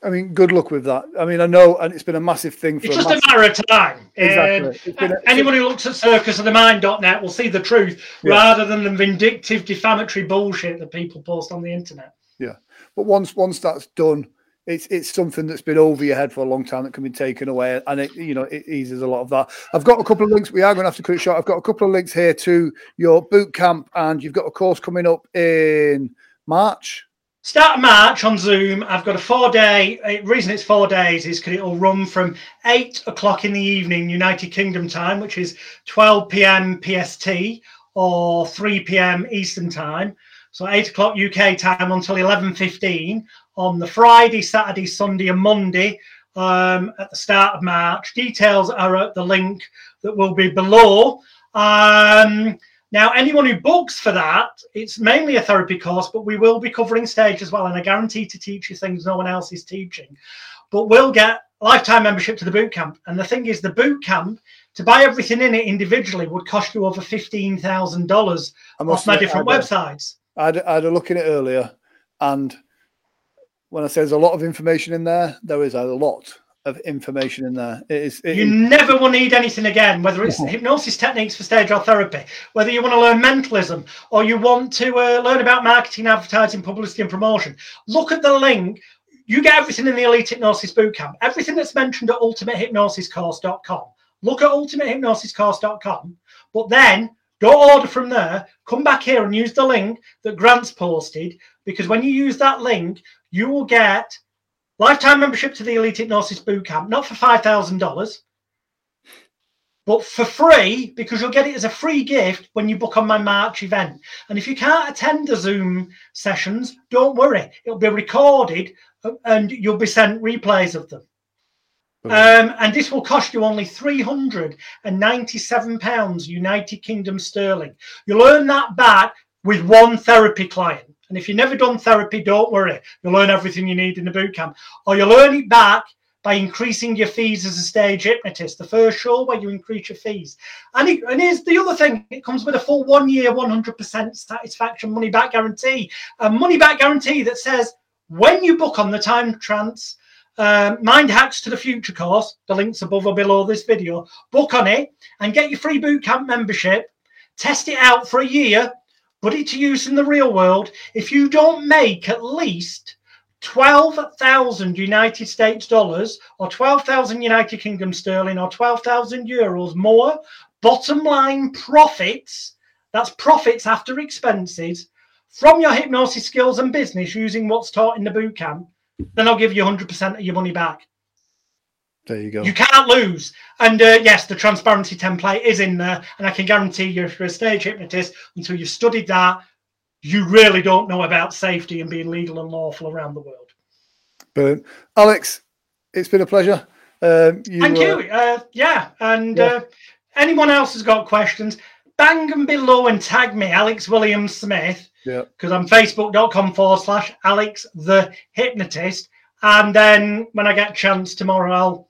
I mean, good luck with that. I mean, I know, and it's been a massive thing. For it's just a, massive... a matter of time. Exactly. Um, a... Anyone who looks at circus of the mind dot net will see the truth yeah. rather than the vindictive, defamatory bullshit that people post on the internet. Yeah, but once once that's done, it's it's something that's been over your head for a long time that can be taken away, and it you know it eases a lot of that. I've got a couple of links. We are going to have to cut it short. I've got a couple of links here to your boot camp, and you've got a course coming up in March. Start of March on Zoom. I've got a four-day, the reason it's four days is because it'll run from eight o'clock in the evening United Kingdom time, which is twelve p.m. P S T or three p.m. Eastern time. So eight o'clock U K time until eleven fifteen on the Friday, Saturday, Sunday and Monday um, at the start of March. Details are at the link that will be below. Um Now, anyone who books for that, it's mainly a therapy course, but we will be covering stage as well. And I guarantee to teach you things no one else is teaching. But we'll get lifetime membership to the bootcamp. And the thing is, the bootcamp, to buy everything in it individually, would cost you over fifteen thousand dollars off my different I'd, websites. I had a look at it earlier. And when I say there's a lot of information in there, there is a lot of information in there. It is, it you is... never will need anything again, whether it's hypnosis techniques for stage or therapy, whether you want to learn mentalism or you want to uh, learn about marketing, advertising, publicity and promotion. Look at the link. You get everything in the Elite Hypnosis Bootcamp. Everything that's mentioned at ultimate hypnosis course dot com. Look at ultimate hypnosis course dot com, but then go order from there, come back here and use the link that Grant's posted, because when you use that link, you will get lifetime membership to the Elite Hypnosis Bootcamp, not for five thousand dollars, but for free, because you'll get it as a free gift when you book on my March event. And if you can't attend the Zoom sessions, don't worry. It'll be recorded and you'll be sent replays of them. Um, and this will cost you only three hundred ninety-seven pounds United Kingdom sterling. You'll earn that back with one therapy client. And if you've never done therapy, don't worry. You'll learn everything you need in the bootcamp. Or you'll earn it back by increasing your fees as a stage hypnotist. The first show where you increase your fees. And, it, and here's the other thing. It comes with a full one-year, one hundred percent satisfaction money-back guarantee. A money-back guarantee that says when you book on the time trance um, Mind Hacks to the Future course, the link's above or below this video. Book on it and get your free bootcamp membership. Test it out for a year. Put it to use in the real world. If you don't make at least twelve thousand United States dollars or twelve thousand United Kingdom sterling or twelve thousand euros more bottom line profits, that's profits after expenses, from your hypnosis skills and business using what's taught in the bootcamp, then I'll give you one hundred percent of your money back. There you go. You can't lose. And uh, yes, the transparency template is in there. And I can guarantee you, if you're a stage hypnotist, until you've studied that, you really don't know about safety and being legal and lawful around the world. Brilliant. Alex, it's been a pleasure. Um, you, Thank you. Uh, uh, yeah. And yeah. Uh, anyone else has got questions, bang them below and tag me, Alex William Smith, because yeah. I'm facebook.com forward slash Alex the Hypnotist. And then when I get a chance tomorrow, I'll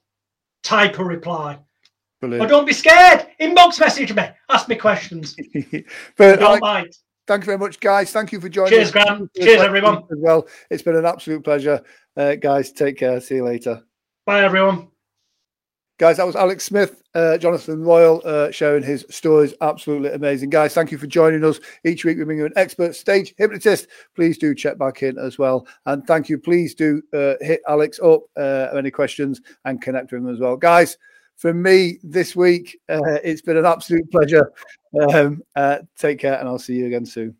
type a reply. Brilliant. But don't be scared. Inbox message me. Ask me questions. But don't mind. Thank you very much, guys. Thank you for joining Cheers, us. Cheers, Graham. Cheers, everyone. As well, it's been an absolute pleasure. Uh, guys, take care. See you later. Bye, everyone. Guys, that was Alex Smith, uh, Jonathan Royle, uh, sharing his stories. Absolutely amazing. Guys, thank you for joining us. Each week we bring you an expert stage hypnotist. Please do check back in as well. And thank you. Please do uh, hit Alex up uh, any questions and connect with him as well. Guys, for me this week, uh, it's been an absolute pleasure. Um, uh, take care, and I'll see you again soon.